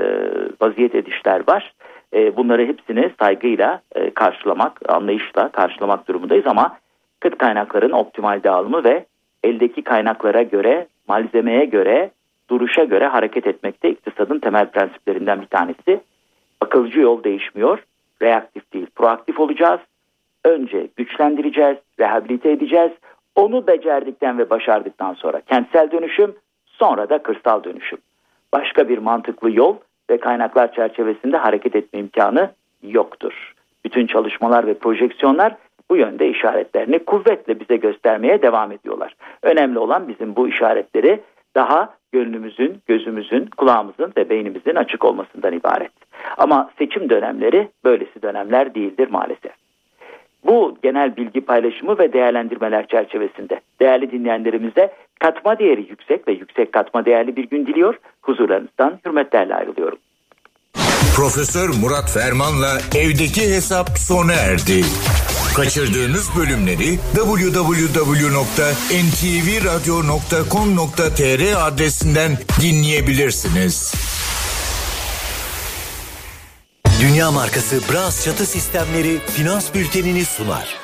vaziyet edişler var. E, bunları hepsini saygıyla e, karşılamak, anlayışla karşılamak durumundayız ama kıt kaynakların optimal dağılımı ve eldeki kaynaklara göre, malzemeye göre, duruşa göre hareket etmek de iktisadın temel prensiplerinden bir tanesi. Akılcı yol değişmiyor, reaktif değil, proaktif olacağız. Önce güçlendireceğiz, rehabilite edeceğiz. Onu becerdikten ve başardıktan sonra kentsel dönüşüm, sonra da kırsal dönüşüm. Başka bir mantıklı yol ve kaynaklar çerçevesinde hareket etme imkanı yoktur. Bütün çalışmalar ve projeksiyonlar bu yönde işaretlerini kuvvetle bize göstermeye devam ediyorlar. Önemli olan bizim bu işaretleri daha gönlümüzün, gözümüzün, kulağımızın ve beynimizin açık olmasından ibaret. Ama seçim dönemleri böylesi dönemler değildir maalesef. Bu genel bilgi paylaşımı ve değerlendirmeler çerçevesinde değerli dinleyenlerimize katma değeri yüksek ve yüksek katma değerli bir gün diliyor. Huzurlarınızdan hürmetlerle ayrılıyorum. Profesör Murat Ferman'la evdeki hesap sona erdi. Kaçırdığınız bölümleri double-u double-u double-u nokta en ti vi radyo nokta com nokta tr adresinden dinleyebilirsiniz. Dünya markası Brass Çatı Sistemleri Finans Bülteni'ni sunar.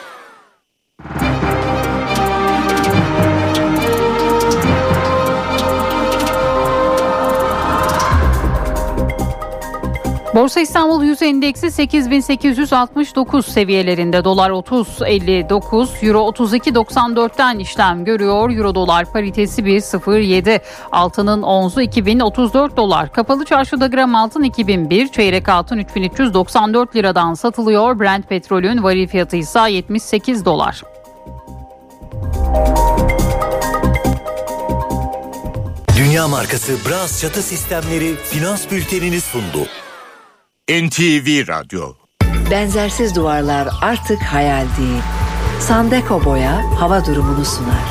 Borsa İstanbul yüz endeksi sekiz bin sekiz yüz altmış dokuz seviyelerinde, dolar otuz virgül elli dokuz, euro otuz iki virgül doksan dörtten işlem görüyor. Euro dolar paritesi bir virgül sıfır yedi, altının onzu iki bin otuz dört dolar. Kapalı çarşıda gram altın iki bin bir, çeyrek altın üç bin üç yüz doksan dört liradan satılıyor. Brent petrolün varil fiyatı ise yetmiş sekiz dolar. Dünya markası Brass Çatı Sistemleri Finans Bülteni'ni sundu. en ti vi Radyo. Benzersiz duvarlar artık hayal değil. Sandeko Boya hava durumunu sunar.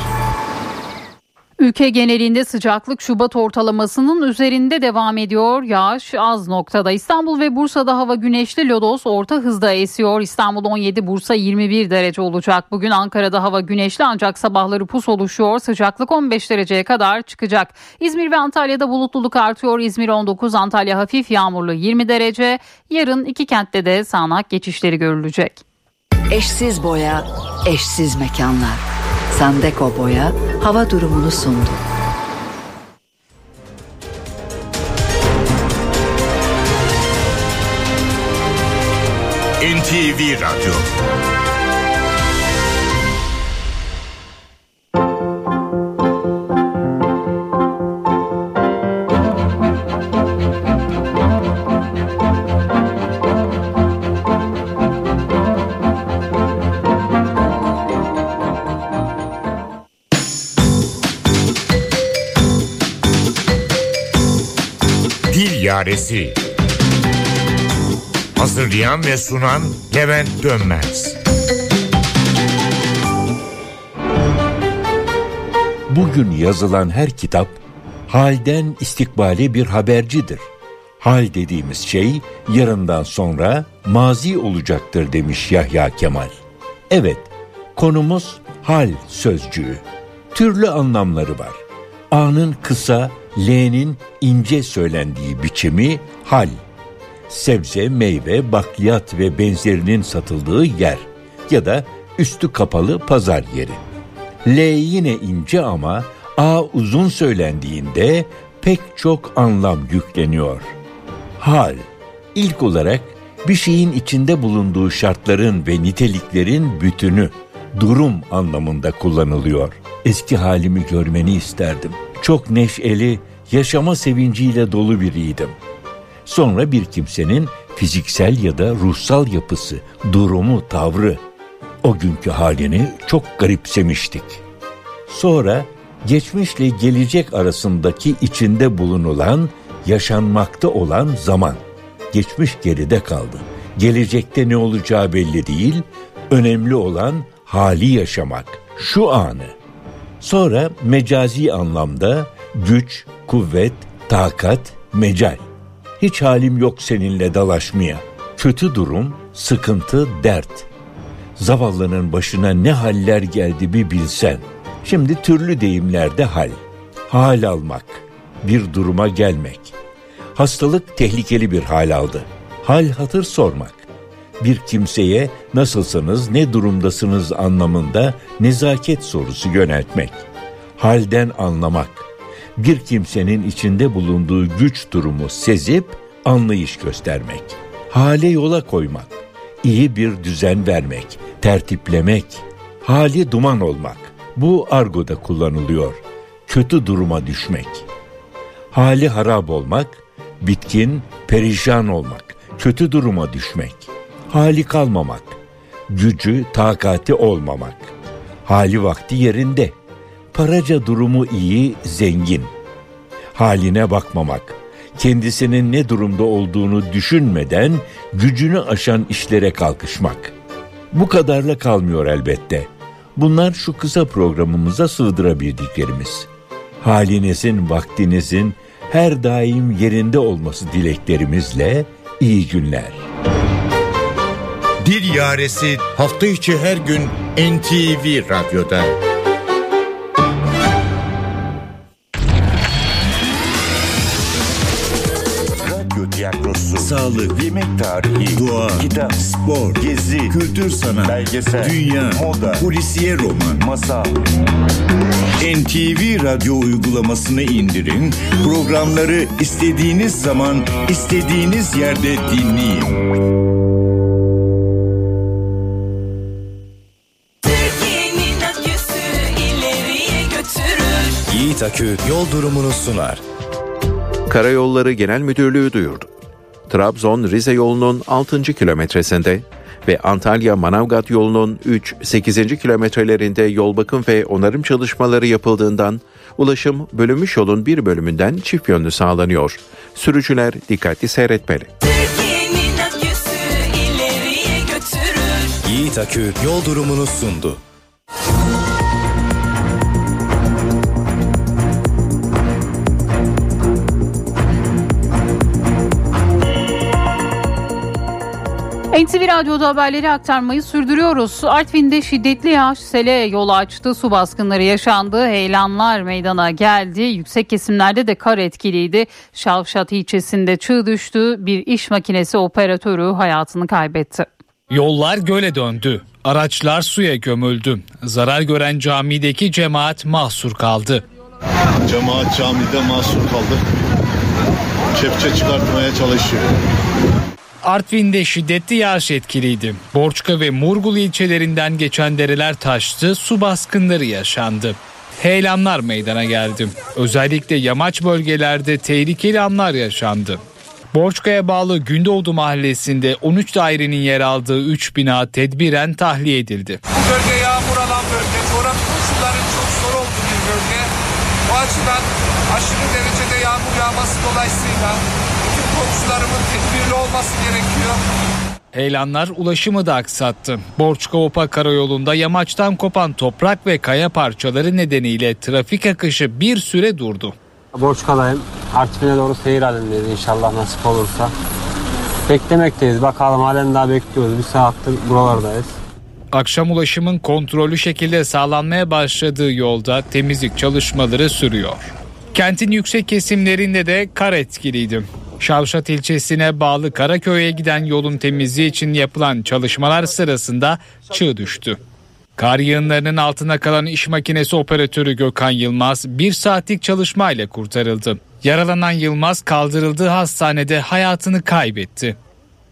Ülke genelinde sıcaklık Şubat ortalamasının üzerinde devam ediyor. Yağış az noktada. İstanbul ve Bursa'da hava güneşli, lodos orta hızda esiyor. İstanbul on yedi, Bursa yirmi bir derece olacak. Bugün Ankara'da hava güneşli ancak sabahları pus oluşuyor. Sıcaklık on beş dereceye kadar çıkacak. İzmir ve Antalya'da bulutluluk artıyor. İzmir on dokuz, Antalya hafif yağmurlu yirmi derece. Yarın iki kentte de sağanak geçişleri görülecek. Eşsiz boya, eşsiz mekanlar. Sandeko Boya hava durumunu sundu. en ti vi Radyo. Yaresi. Hazırlayan ve sunan Levent Dönmez. Bugün yazılan her kitap halden istikbale bir habercidir. Hal dediğimiz şey yarından sonra mazi olacaktır demiş Yahya Kemal. Evet, konumuz hal sözcüğü. Türlü anlamları var. A'nın kısa, L'nin ince söylendiği biçimi hal. Sebze, meyve, bakliyat ve benzerinin satıldığı yer ya da üstü kapalı pazar yeri. L yine ince ama A uzun söylendiğinde pek çok anlam yükleniyor. Hal, ilk olarak bir şeyin içinde bulunduğu şartların ve niteliklerin bütünü, durum anlamında kullanılıyor. Eski halimi görmeni isterdim. Çok neşeli, yaşama sevinciyle dolu biriydim. Sonra bir kimsenin fiziksel ya da ruhsal yapısı, durumu, tavrı, o günkü halini çok garipsemiştik. Sonra geçmişle gelecek arasındaki içinde bulunulan, yaşanmakta olan zaman. Geçmiş geride kaldı. Gelecekte ne olacağı belli değil, önemli olan hali yaşamak, şu anı. Sonra mecazi anlamda güç, kuvvet, takat, mecal. Hiç halim yok seninle dalaşmaya. Kötü durum, sıkıntı, dert. Zavallının başına ne haller geldi bir bilsen. Şimdi türlü deyimlerde hal. Hal almak, bir duruma gelmek. Hastalık tehlikeli bir hal aldı. Hal hatır sormak. Bir kimseye nasılsınız, ne durumdasınız anlamında nezaket sorusu yöneltmek. Halden anlamak. Bir kimsenin içinde bulunduğu güç durumu sezip anlayış göstermek. Hale yola koymak. İyi bir düzen vermek. Tertiplemek. Hali duman olmak. Bu argoda kullanılıyor. Kötü duruma düşmek. Hali harap olmak. Bitkin, perişan olmak. Kötü duruma düşmek. Hali kalmamak, gücü, takati olmamak, hali vakti yerinde, paraca durumu iyi, zengin, haline bakmamak, kendisinin ne durumda olduğunu düşünmeden gücünü aşan işlere kalkışmak. Bu kadarla kalmıyor elbette. Bunlar şu kısa programımıza sığdırabildiklerimiz. Halinizin, vaktinizin her daim yerinde olması dileklerimizle iyi günler. Dil Yaresi hafta içi her gün N T V Radyo'da. Radyo tiyatrosu, sağlık, yemek tarihi, doğa, kitap, spor, gezi, kültür, sanat, belgesel, dünya, moda, polisiye roman, masal. N T V Radyo uygulamasını indirin, programları istediğiniz zaman, istediğiniz yerde dinleyin. Akü yol durumunu sunar. Karayolları Genel Müdürlüğü duyurdu. Trabzon-Rize yolunun altıncı kilometresinde ve Antalya-Manavgat yolunun üç sekizinci kilometrelerinde yol bakım ve onarım çalışmaları yapıldığından ulaşım bölünmüş yolun bir bölümünden çift yönlü sağlanıyor. Sürücüler dikkatli seyretmeli. Türkiye'nin aküsü ileriye götürür. Yiğit Akü yol durumunu sundu. N T V Radyo'da haberleri aktarmayı sürdürüyoruz. Artvin'de şiddetli yağış sele yol açtı. Su baskınları yaşandı. Heyelanlar meydana geldi. Yüksek kesimlerde de kar etkiliydi. Şavşat ilçesinde çığ düştü. Bir iş makinesi operatörü hayatını kaybetti. Yollar göle döndü. Araçlar suya gömüldü. Zarar gören camideki cemaat mahsur kaldı. Cemaat camide mahsur kaldı. Kepçe çıkartmaya çalışıyor. Artvin'de şiddetli yağış etkiliydi. Borçka ve Murgul ilçelerinden geçen dereler taştı, su baskınları yaşandı. Heyelanlar meydana geldi. Özellikle yamaç bölgelerde tehlikeli anlar yaşandı. Borçka'ya bağlı Gündoğdu mahallesinde on üç dairenin yer aldığı üç bina tedbiren tahliye edildi. Bu bölge yağmur alan bölge, coğrafi koşulların çok zor olduğu bir bölge. Bu açıdan aşırı derecede yağmur yağması dolayısıyla komşularımın tedbirli olması gerekiyor. Heyelanlar ulaşımı da aksattı. Borçka-Opa karayolunda yamaçtan kopan toprak ve kaya parçaları nedeniyle trafik akışı bir süre durdu. Borçka'dayım. Artvin'e doğru seyir halindeyiz inşallah nasip olursa. Beklemekteyiz. Bakalım halen daha bekliyoruz. Bir saattir buralardayız. Akşam ulaşımın kontrollü şekilde sağlanmaya başladığı yolda temizlik çalışmaları sürüyor. Kentin yüksek kesimlerinde de kar etkiliydi. Şavşat ilçesine bağlı Karaköy'e giden yolun temizliği için yapılan çalışmalar sırasında çığ düştü. Kar yığınlarının altına kalan iş makinesi operatörü Gökhan Yılmaz bir saatlik çalışmayla kurtarıldı. Yaralanan Yılmaz kaldırıldığı hastanede hayatını kaybetti.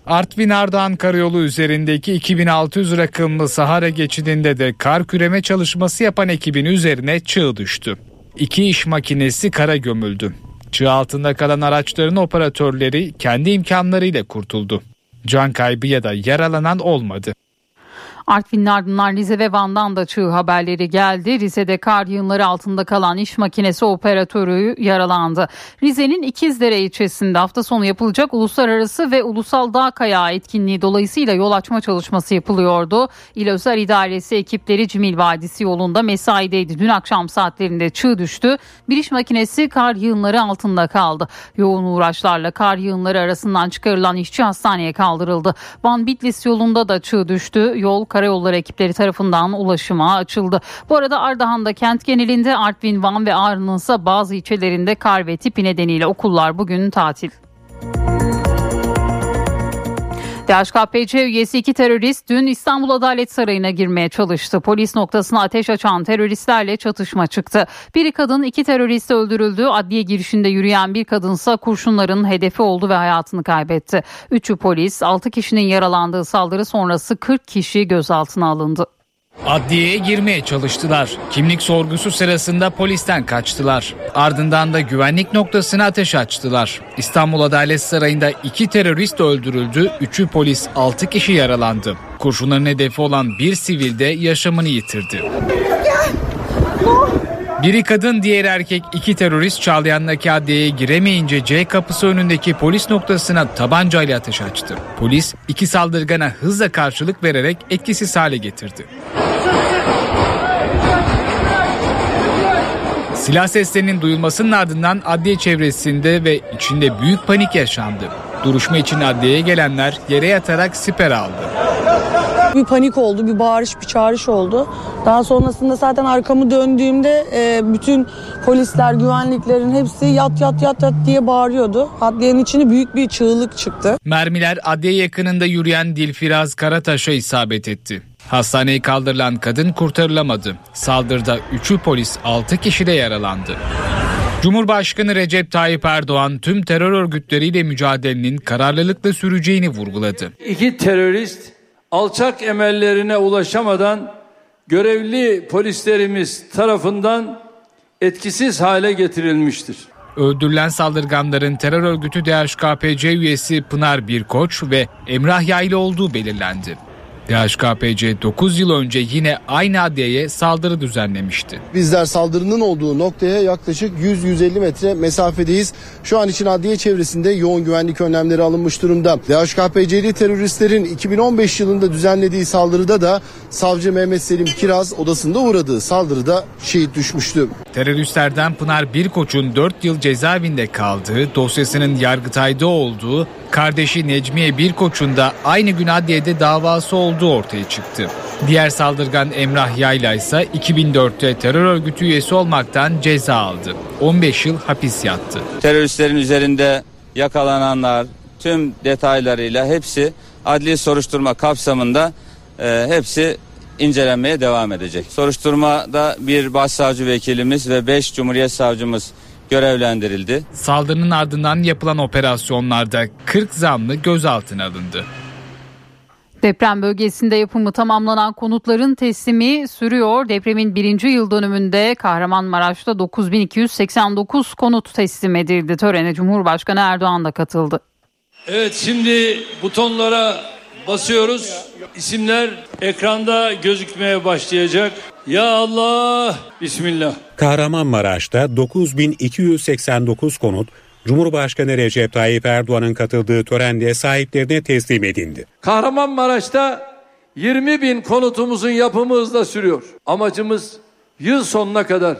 Artvin-Ardahan karayolu üzerindeki iki bin altı yüz rakımlı Sahara geçidinde de kar küreme çalışması yapan ekibin üzerine çığ düştü. İki iş makinesi kara gömüldü. Çığ altında kalan araçların operatörleri kendi imkanlarıyla kurtuldu. Can kaybı ya da yaralanan olmadı. Artvin'in ardından Rize ve Van'dan da çığ haberleri geldi. Rize'de kar yığınları altında kalan iş makinesi operatörü yaralandı. Rize'nin İkizdere ilçesinde hafta sonu yapılacak uluslararası ve ulusal dağ kayağı etkinliği dolayısıyla yol açma çalışması yapılıyordu. İl Özel İdaresi ekipleri Cimil Vadisi yolunda mesaideydi. Dün akşam saatlerinde çığ düştü. Bir iş makinesi kar yığınları altında kaldı. Yoğun uğraşlarla kar yığınları arasından çıkarılan işçi hastaneye kaldırıldı. Van-Bitlis yolunda da çığ düştü. Yol karayolları ekipleri tarafından ulaşıma açıldı. Bu arada Ardahan'da kent genelinde, Artvin, Van ve Ağrı'nın ise bazı ilçelerinde kar ve tipi nedeniyle okullar bugün tatil. D H K P-C üyesi iki terörist dün İstanbul Adalet Sarayı'na girmeye çalıştı. Polis noktasına ateş açan teröristlerle çatışma çıktı. Biri kadın, iki terörist öldürüldü. Adliye girişinde yürüyen bir kadınsa kurşunların hedefi oldu ve hayatını kaybetti. Üçü polis, altı kişinin yaralandığı saldırı sonrası kırk kişi gözaltına alındı. Adliyeye girmeye çalıştılar. Kimlik sorgusu sırasında polisten kaçtılar. Ardından da güvenlik noktasına ateş açtılar. İstanbul Adalet Sarayı'nda iki terörist öldürüldü, üçü polis, altı kişi yaralandı. Kurşunların hedefi olan bir sivil de yaşamını yitirdi. Biri kadın, diğeri erkek, iki terörist Çağlayan'daki adliyeye giremeyince C kapısı önündeki polis noktasına tabancayla ateş açtı. Polis iki saldırgana hızla karşılık vererek etkisiz hale getirdi. Silah seslerinin duyulmasının ardından adliye çevresinde ve içinde büyük panik yaşandı. Duruşma için adliyeye gelenler yere yatarak siper aldı. Bir panik oldu, bir bağırış, bir çağırış oldu. Daha sonrasında zaten arkamı döndüğümde e, bütün polisler, güvenliklerin hepsi yat yat yat yat diye bağırıyordu. Adliyenin içine büyük bir çığlık çıktı. Mermiler adliye yakınında yürüyen Dilfiraz Karataş'a isabet etti. Hastaneye kaldırılan kadın kurtarılamadı. Saldırıda üçü polis, altı kişi de yaralandı. Cumhurbaşkanı Recep Tayyip Erdoğan tüm terör örgütleriyle mücadelenin kararlılıkla süreceğini vurguladı. İki terörist alçak emellerine ulaşamadan görevli polislerimiz tarafından etkisiz hale getirilmiştir. Öldürülen saldırganların terör örgütü D H K P C üyesi Pınar Birkoç ve Emrah Yayla olduğu belirlendi. D H K P C dokuz yıl önce yine aynı adliyeye saldırı düzenlemişti. Bizler saldırının olduğu noktaya yaklaşık yüz yüz elli metre mesafedeyiz. Şu an için adliye çevresinde yoğun güvenlik önlemleri alınmış durumda. D H K P C'li teröristlerin iki bin on beş yılında düzenlediği saldırıda da savcı Mehmet Selim Kiraz odasında uğradığı saldırıda şehit düşmüştü. Teröristlerden Pınar Birkoç'un dört yıl cezaevinde kaldığı, dosyasının Yargıtay'da olduğu, kardeşi Necmiye Birkoç'un da aynı gün adliyede davası olduğu ortaya çıktı. Diğer saldırgan Emrah Yayla ise iki bin dörtte terör örgütü üyesi olmaktan ceza aldı. on beş yıl hapis yattı. Teröristlerin üzerinde yakalananlar tüm detaylarıyla hepsi adli soruşturma kapsamında e, hepsi incelenmeye devam edecek. Soruşturmada bir başsavcı vekilimiz ve beş Cumhuriyet savcımız görevlendirildi. Saldırının ardından yapılan operasyonlarda kırk zanlı gözaltına alındı. Deprem bölgesinde yapımı tamamlanan konutların teslimi sürüyor. Depremin birinci yıl dönümünde Kahramanmaraş'ta dokuz bin iki yüz seksen dokuz konut teslim edildi. Törene Cumhurbaşkanı Erdoğan da katıldı. Evet, şimdi butonlara basıyoruz. İsimler ekranda gözükmeye başlayacak. Ya Allah, Bismillah. Kahramanmaraş'ta dokuz bin iki yüz seksen dokuz konut Cumhurbaşkanı Recep Tayyip Erdoğan'ın katıldığı törende sahiplerine teslim edildi. Kahramanmaraş'ta yirmi bin konutumuzun yapımı hızla sürüyor. Amacımız yıl sonuna kadar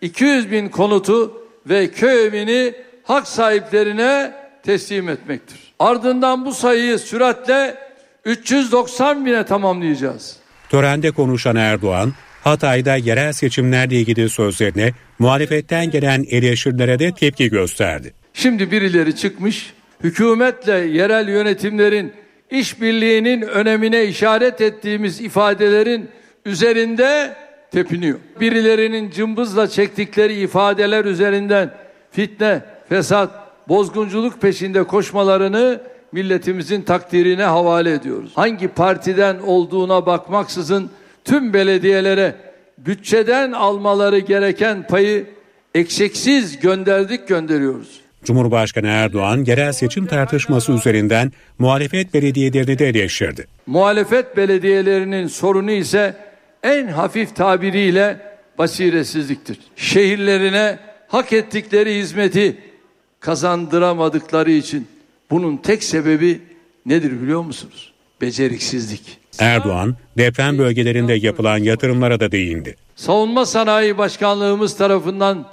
iki yüz bin konutu ve köy evini hak sahiplerine teslim etmektir. Ardından bu sayıyı süratle üç yüz doksan bine tamamlayacağız. Törende konuşan Erdoğan, Hatay'da yerel seçimlerle ilgili sözlerine muhalefetten gelen eleştirilere de tepki gösterdi. Şimdi birileri çıkmış, hükümetle yerel yönetimlerin işbirliğinin önemine işaret ettiğimiz ifadelerin üzerinde tepiniyor. Birilerinin cımbızla çektikleri ifadeler üzerinden fitne, fesat, bozgunculuk peşinde koşmalarını milletimizin takdirine havale ediyoruz. Hangi partiden olduğuna bakmaksızın tüm belediyelere bütçeden almaları gereken payı eksiksiz gönderdik gönderiyoruz. Cumhurbaşkanı Erdoğan yerel seçim tartışması üzerinden muhalefet belediyelerini de eleştirdi. Muhalefet belediyelerinin sorunu ise en hafif tabiriyle basiretsizliktir. Şehirlerine hak ettikleri hizmeti kazandıramadıkları için bunun tek sebebi nedir biliyor musunuz? Beceriksizlik. Erdoğan deprem bölgelerinde yapılan yatırımlara da değindi. Savunma Sanayi Başkanlığımız tarafından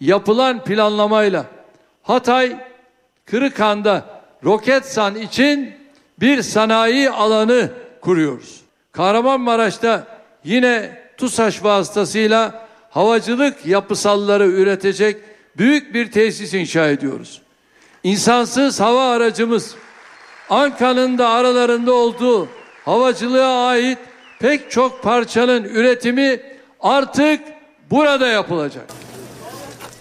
yapılan planlamayla Hatay, Kırıkhan'da Roketsan için bir sanayi alanı kuruyoruz. Kahramanmaraş'ta yine TUSAŞ vasıtasıyla havacılık yapısalları üretecek büyük bir tesis inşa ediyoruz. İnsansız hava aracımız Ankara'nın da aralarında olduğu havacılığa ait pek çok parçanın üretimi artık burada yapılacak.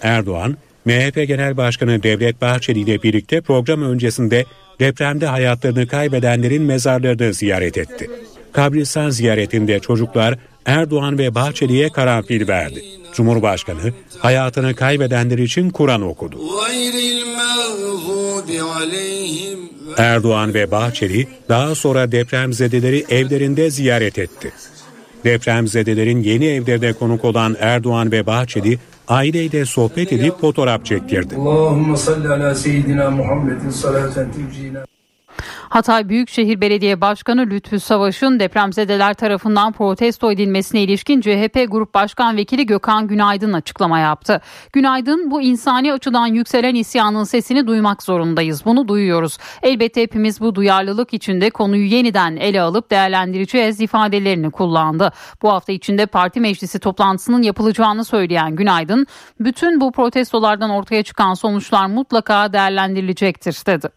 Erdoğan, M H P Genel Başkanı Devlet Bahçeli ile birlikte program öncesinde depremde hayatlarını kaybedenlerin mezarlarını ziyaret etti. Kabristan ziyaretinde çocuklar Erdoğan ve Bahçeli'ye karanfil verdi. Cumhurbaşkanı hayatını kaybedenler için Kur'an okudu. Erdoğan ve Bahçeli daha sonra depremzedeleri evlerinde ziyaret etti. Depremzedelerin yeni evlerine konuk olan Erdoğan ve Bahçeli aileyle sohbet edip fotoğraf çektirdi. Hatay Büyükşehir Belediye Başkanı Lütfü Savaş'ın depremzedeler tarafından protesto edilmesine ilişkin C H P Grup Başkan Vekili Gökhan Günaydın açıklama yaptı. Günaydın, bu insani açıdan yükselen isyanın sesini duymak zorundayız. Bunu duyuyoruz. Elbette hepimiz bu duyarlılık içinde konuyu yeniden ele alıp değerlendireceğiz ifadelerini kullandı. Bu hafta içinde parti meclisi toplantısının yapılacağını söyleyen Günaydın, bütün bu protestolardan ortaya çıkan sonuçlar mutlaka değerlendirilecektir dedi.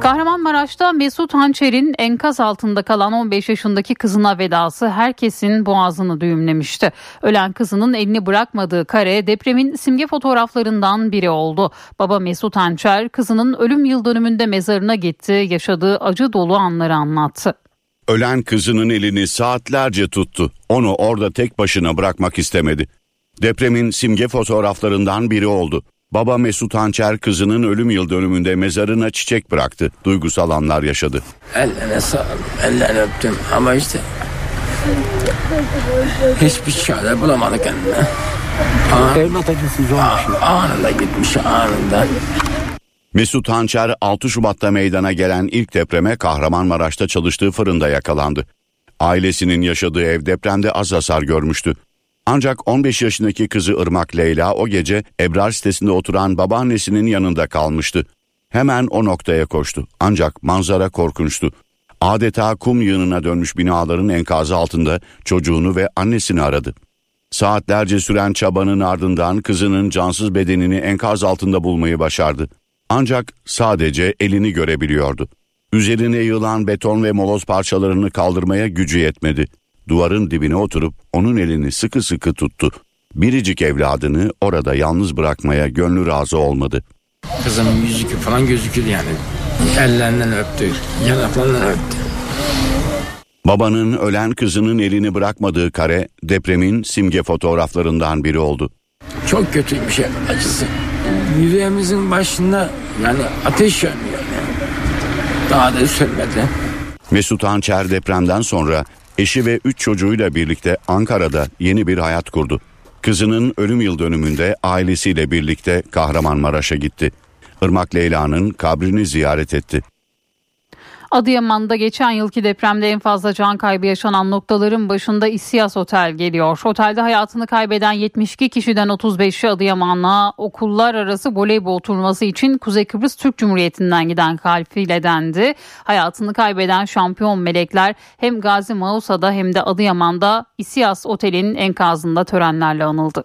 Kahramanmaraş'ta Mesut Hançer'in enkaz altında kalan on beş yaşındaki kızına vedası herkesin boğazını düğümlemişti. Ölen kızının elini bırakmadığı kare depremin simge fotoğraflarından biri oldu. Baba Mesut Hançer kızının ölüm yıldönümünde mezarına gitti, yaşadığı acı dolu anları anlattı. Ölen kızının elini saatlerce tuttu. Onu orada tek başına bırakmak istemedi. Depremin simge fotoğraflarından biri oldu. Baba Mesut Hançer kızının ölüm yıl dönümünde mezarına çiçek bıraktı. Duygusal anlar yaşadı. Ellerine sağlık, ellerine öptüm ama işte hiçbir çare bulamadı kendine. Evlat acısı zor bir şey. Anında gitmiş, anında. Mesut Hançer altı Şubat'ta meydana gelen ilk depreme Kahramanmaraş'ta çalıştığı fırında yakalandı. Ailesinin yaşadığı ev depremde az hasar görmüştü. Ancak on beş yaşındaki kızı Irmak Leyla o gece Ebrar sitesinde oturan babaannesinin yanında kalmıştı. Hemen o noktaya koştu. Ancak manzara korkunçtu. Adeta kum yığınına dönmüş binaların enkazı altında çocuğunu ve annesini aradı. Saatlerce süren çabanın ardından kızının cansız bedenini enkaz altında bulmayı başardı. Ancak sadece elini görebiliyordu. Üzerine yığılan beton ve moloz parçalarını kaldırmaya gücü yetmedi. Duvarın dibine oturup onun elini sıkı sıkı tuttu. Biricik evladını orada yalnız bırakmaya gönlü razı olmadı. Kızımın yüzükü falan gözüküldü yani. Ellerinden öptü, yanaklarından öptü. Babanın ölen kızının elini bırakmadığı kare depremin simge fotoğraflarından biri oldu. Çok kötü bir şey acısı. Yüreğimizin başında yani ateş yanıyor. Daha da üstlenmedi. Mesut Hançer depremden sonra eşi ve üç çocuğuyla birlikte Ankara'da yeni bir hayat kurdu. Kızının ölüm yıl dönümünde ailesiyle birlikte Kahramanmaraş'a gitti. Irmak Leyla'nın kabrini ziyaret etti. Adıyaman'da geçen yılki depremde en fazla can kaybı yaşanan noktaların başında İsyas Otel geliyor. Otelde hayatını kaybeden yetmiş iki kişiden otuz beşi Adıyaman'a okullar arası voleybol turnuvası için Kuzey Kıbrıs Türk Cumhuriyeti'nden giden kalfiledendi. Hayatını kaybeden şampiyon melekler hem Gazi Mausa'da hem de Adıyaman'da İsyas Otel'in enkazında törenlerle anıldı.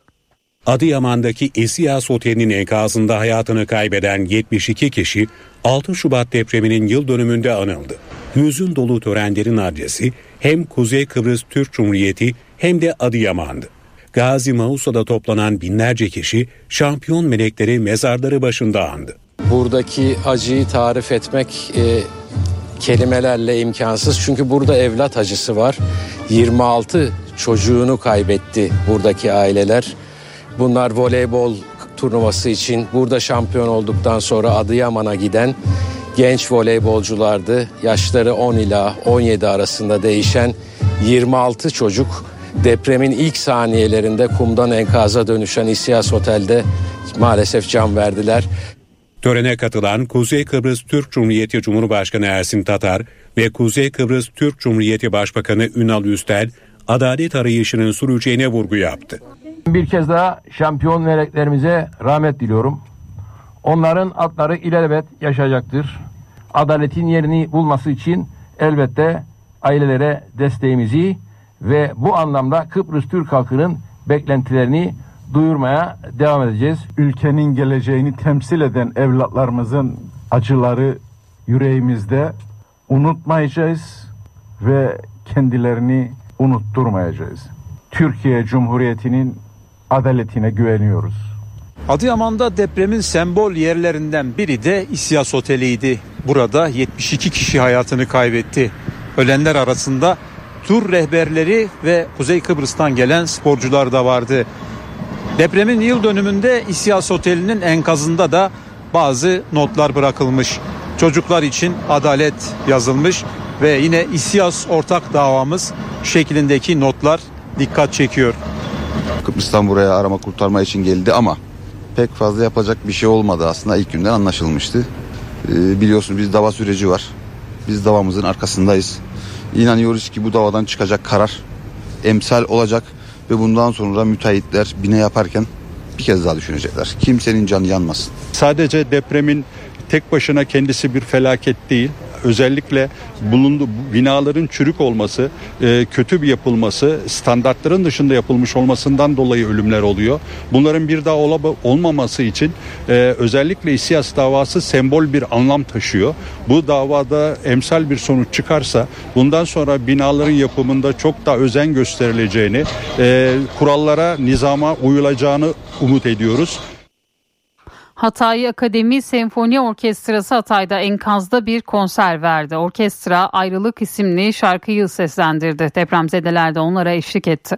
Adıyaman'daki İsyas Oteli'nin enkazında hayatını kaybeden yetmiş iki kişi altı Şubat depreminin yıl dönümünde anıldı. Hüzün dolu törenlerin adresi hem Kuzey Kıbrıs Türk Cumhuriyeti hem de Adıyaman'dı. Gazi Mausa'da toplanan binlerce kişi şampiyon melekleri mezarları başında andı. Buradaki acıyı tarif etmek e, kelimelerle imkansız çünkü burada evlat acısı var. yirmi altı çocuğunu kaybetti buradaki aileler. Bunlar voleybol turnuvası için burada şampiyon olduktan sonra Adıyaman'a giden genç voleybolculardı. Yaşları on ila on yedi arasında değişen yirmi altı çocuk depremin ilk saniyelerinde kumdan enkaza dönüşen İsyas Otel'de maalesef can verdiler. Törene katılan Kuzey Kıbrıs Türk Cumhuriyeti Cumhurbaşkanı Ersin Tatar ve Kuzey Kıbrıs Türk Cumhuriyeti Başbakanı Ünal Üstel adalet arayışının süreceğine vurgu yaptı. Bir kez daha şampiyon meleklerimize rahmet diliyorum. Onların adları ilelebet yaşayacaktır. Adaletin yerini bulması için elbette ailelere desteğimizi ve bu anlamda Kıbrıs Türk halkının beklentilerini duyurmaya devam edeceğiz. Ülkenin geleceğini temsil eden evlatlarımızın acıları yüreğimizde, unutmayacağız ve kendilerini unutturmayacağız. Türkiye Cumhuriyeti'nin adaletine güveniyoruz. Adıyaman'da depremin sembol yerlerinden biri de İsyas Oteli'ydi. Burada yetmiş iki kişi hayatını kaybetti. Ölenler arasında tur rehberleri ve Kuzey Kıbrıs'tan gelen sporcular da vardı. Depremin yıl dönümünde İsyas Oteli'nin enkazında da bazı notlar bırakılmış. Çocuklar için adalet yazılmış ve yine İsyas ortak davamız şeklindeki notlar dikkat çekiyor. Kıbrıs'tan buraya arama kurtarma için geldi ama pek fazla yapacak bir şey olmadı, aslında ilk günden anlaşılmıştı. Ee, biliyorsunuz biz dava süreci var. Biz davamızın arkasındayız. İnanıyoruz ki bu davadan çıkacak karar emsal olacak ve bundan sonra müteahhitler bina yaparken bir kez daha düşünecekler. Kimsenin canı yanmasın. Sadece depremin tek başına kendisi bir felaket değil. Özellikle bulunduğu binaların çürük olması, kötü bir yapılması, standartların dışında yapılmış olmasından dolayı ölümler oluyor. Bunların bir daha olmaması için özellikle İsyas davası sembol bir anlam taşıyor. Bu davada emsal bir sonuç çıkarsa bundan sonra binaların yapımında çok daha özen gösterileceğini, kurallara, nizama uyulacağını umut ediyoruz. Hatay Akademi Senfoni Orkestrası Hatay'da enkazda bir konser verdi. Orkestra Ayrılık isimli şarkıyı seslendirdi. Depremzedeler de onlara eşlik etti.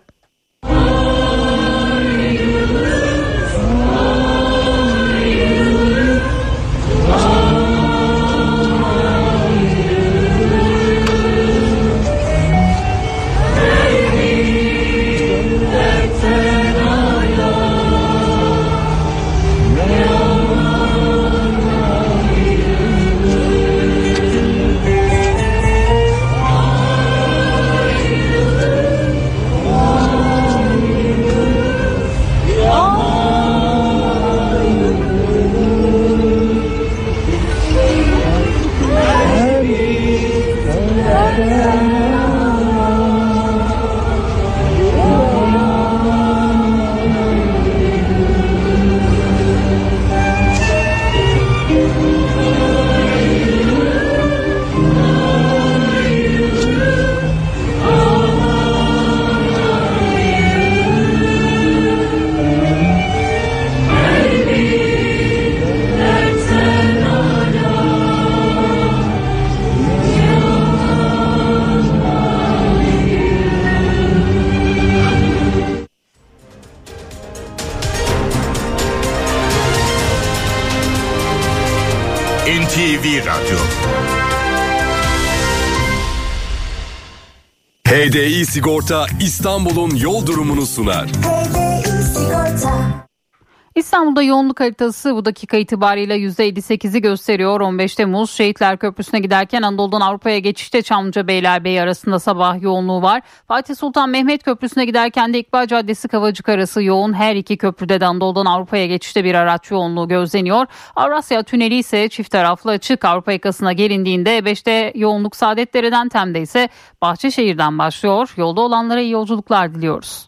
H D İ Sigorta İstanbul'un yol durumunu sunar. İstanbul'da yoğunluk haritası bu dakika itibariyle yüzde elli sekizi gösteriyor. on beş Temmuz Şehitler Köprüsü'ne giderken Anadolu'dan Avrupa'ya geçişte Çamlıca-Beylerbeyi arasında sabah yoğunluğu var. Fatih Sultan Mehmet Köprüsü'ne giderken de İkbal Caddesi-Kavacık arası yoğun. Her iki köprüde de Anadolu'dan Avrupa'ya geçişte bir araç yoğunluğu gözleniyor. Avrasya Tüneli ise çift taraflı açık. Avrupa yakasına gelindiğinde beşte yoğunluk Saadetdere'den, Tem'de ise Bahçeşehir'den başlıyor. Yolda olanlara iyi yolculuklar diliyoruz.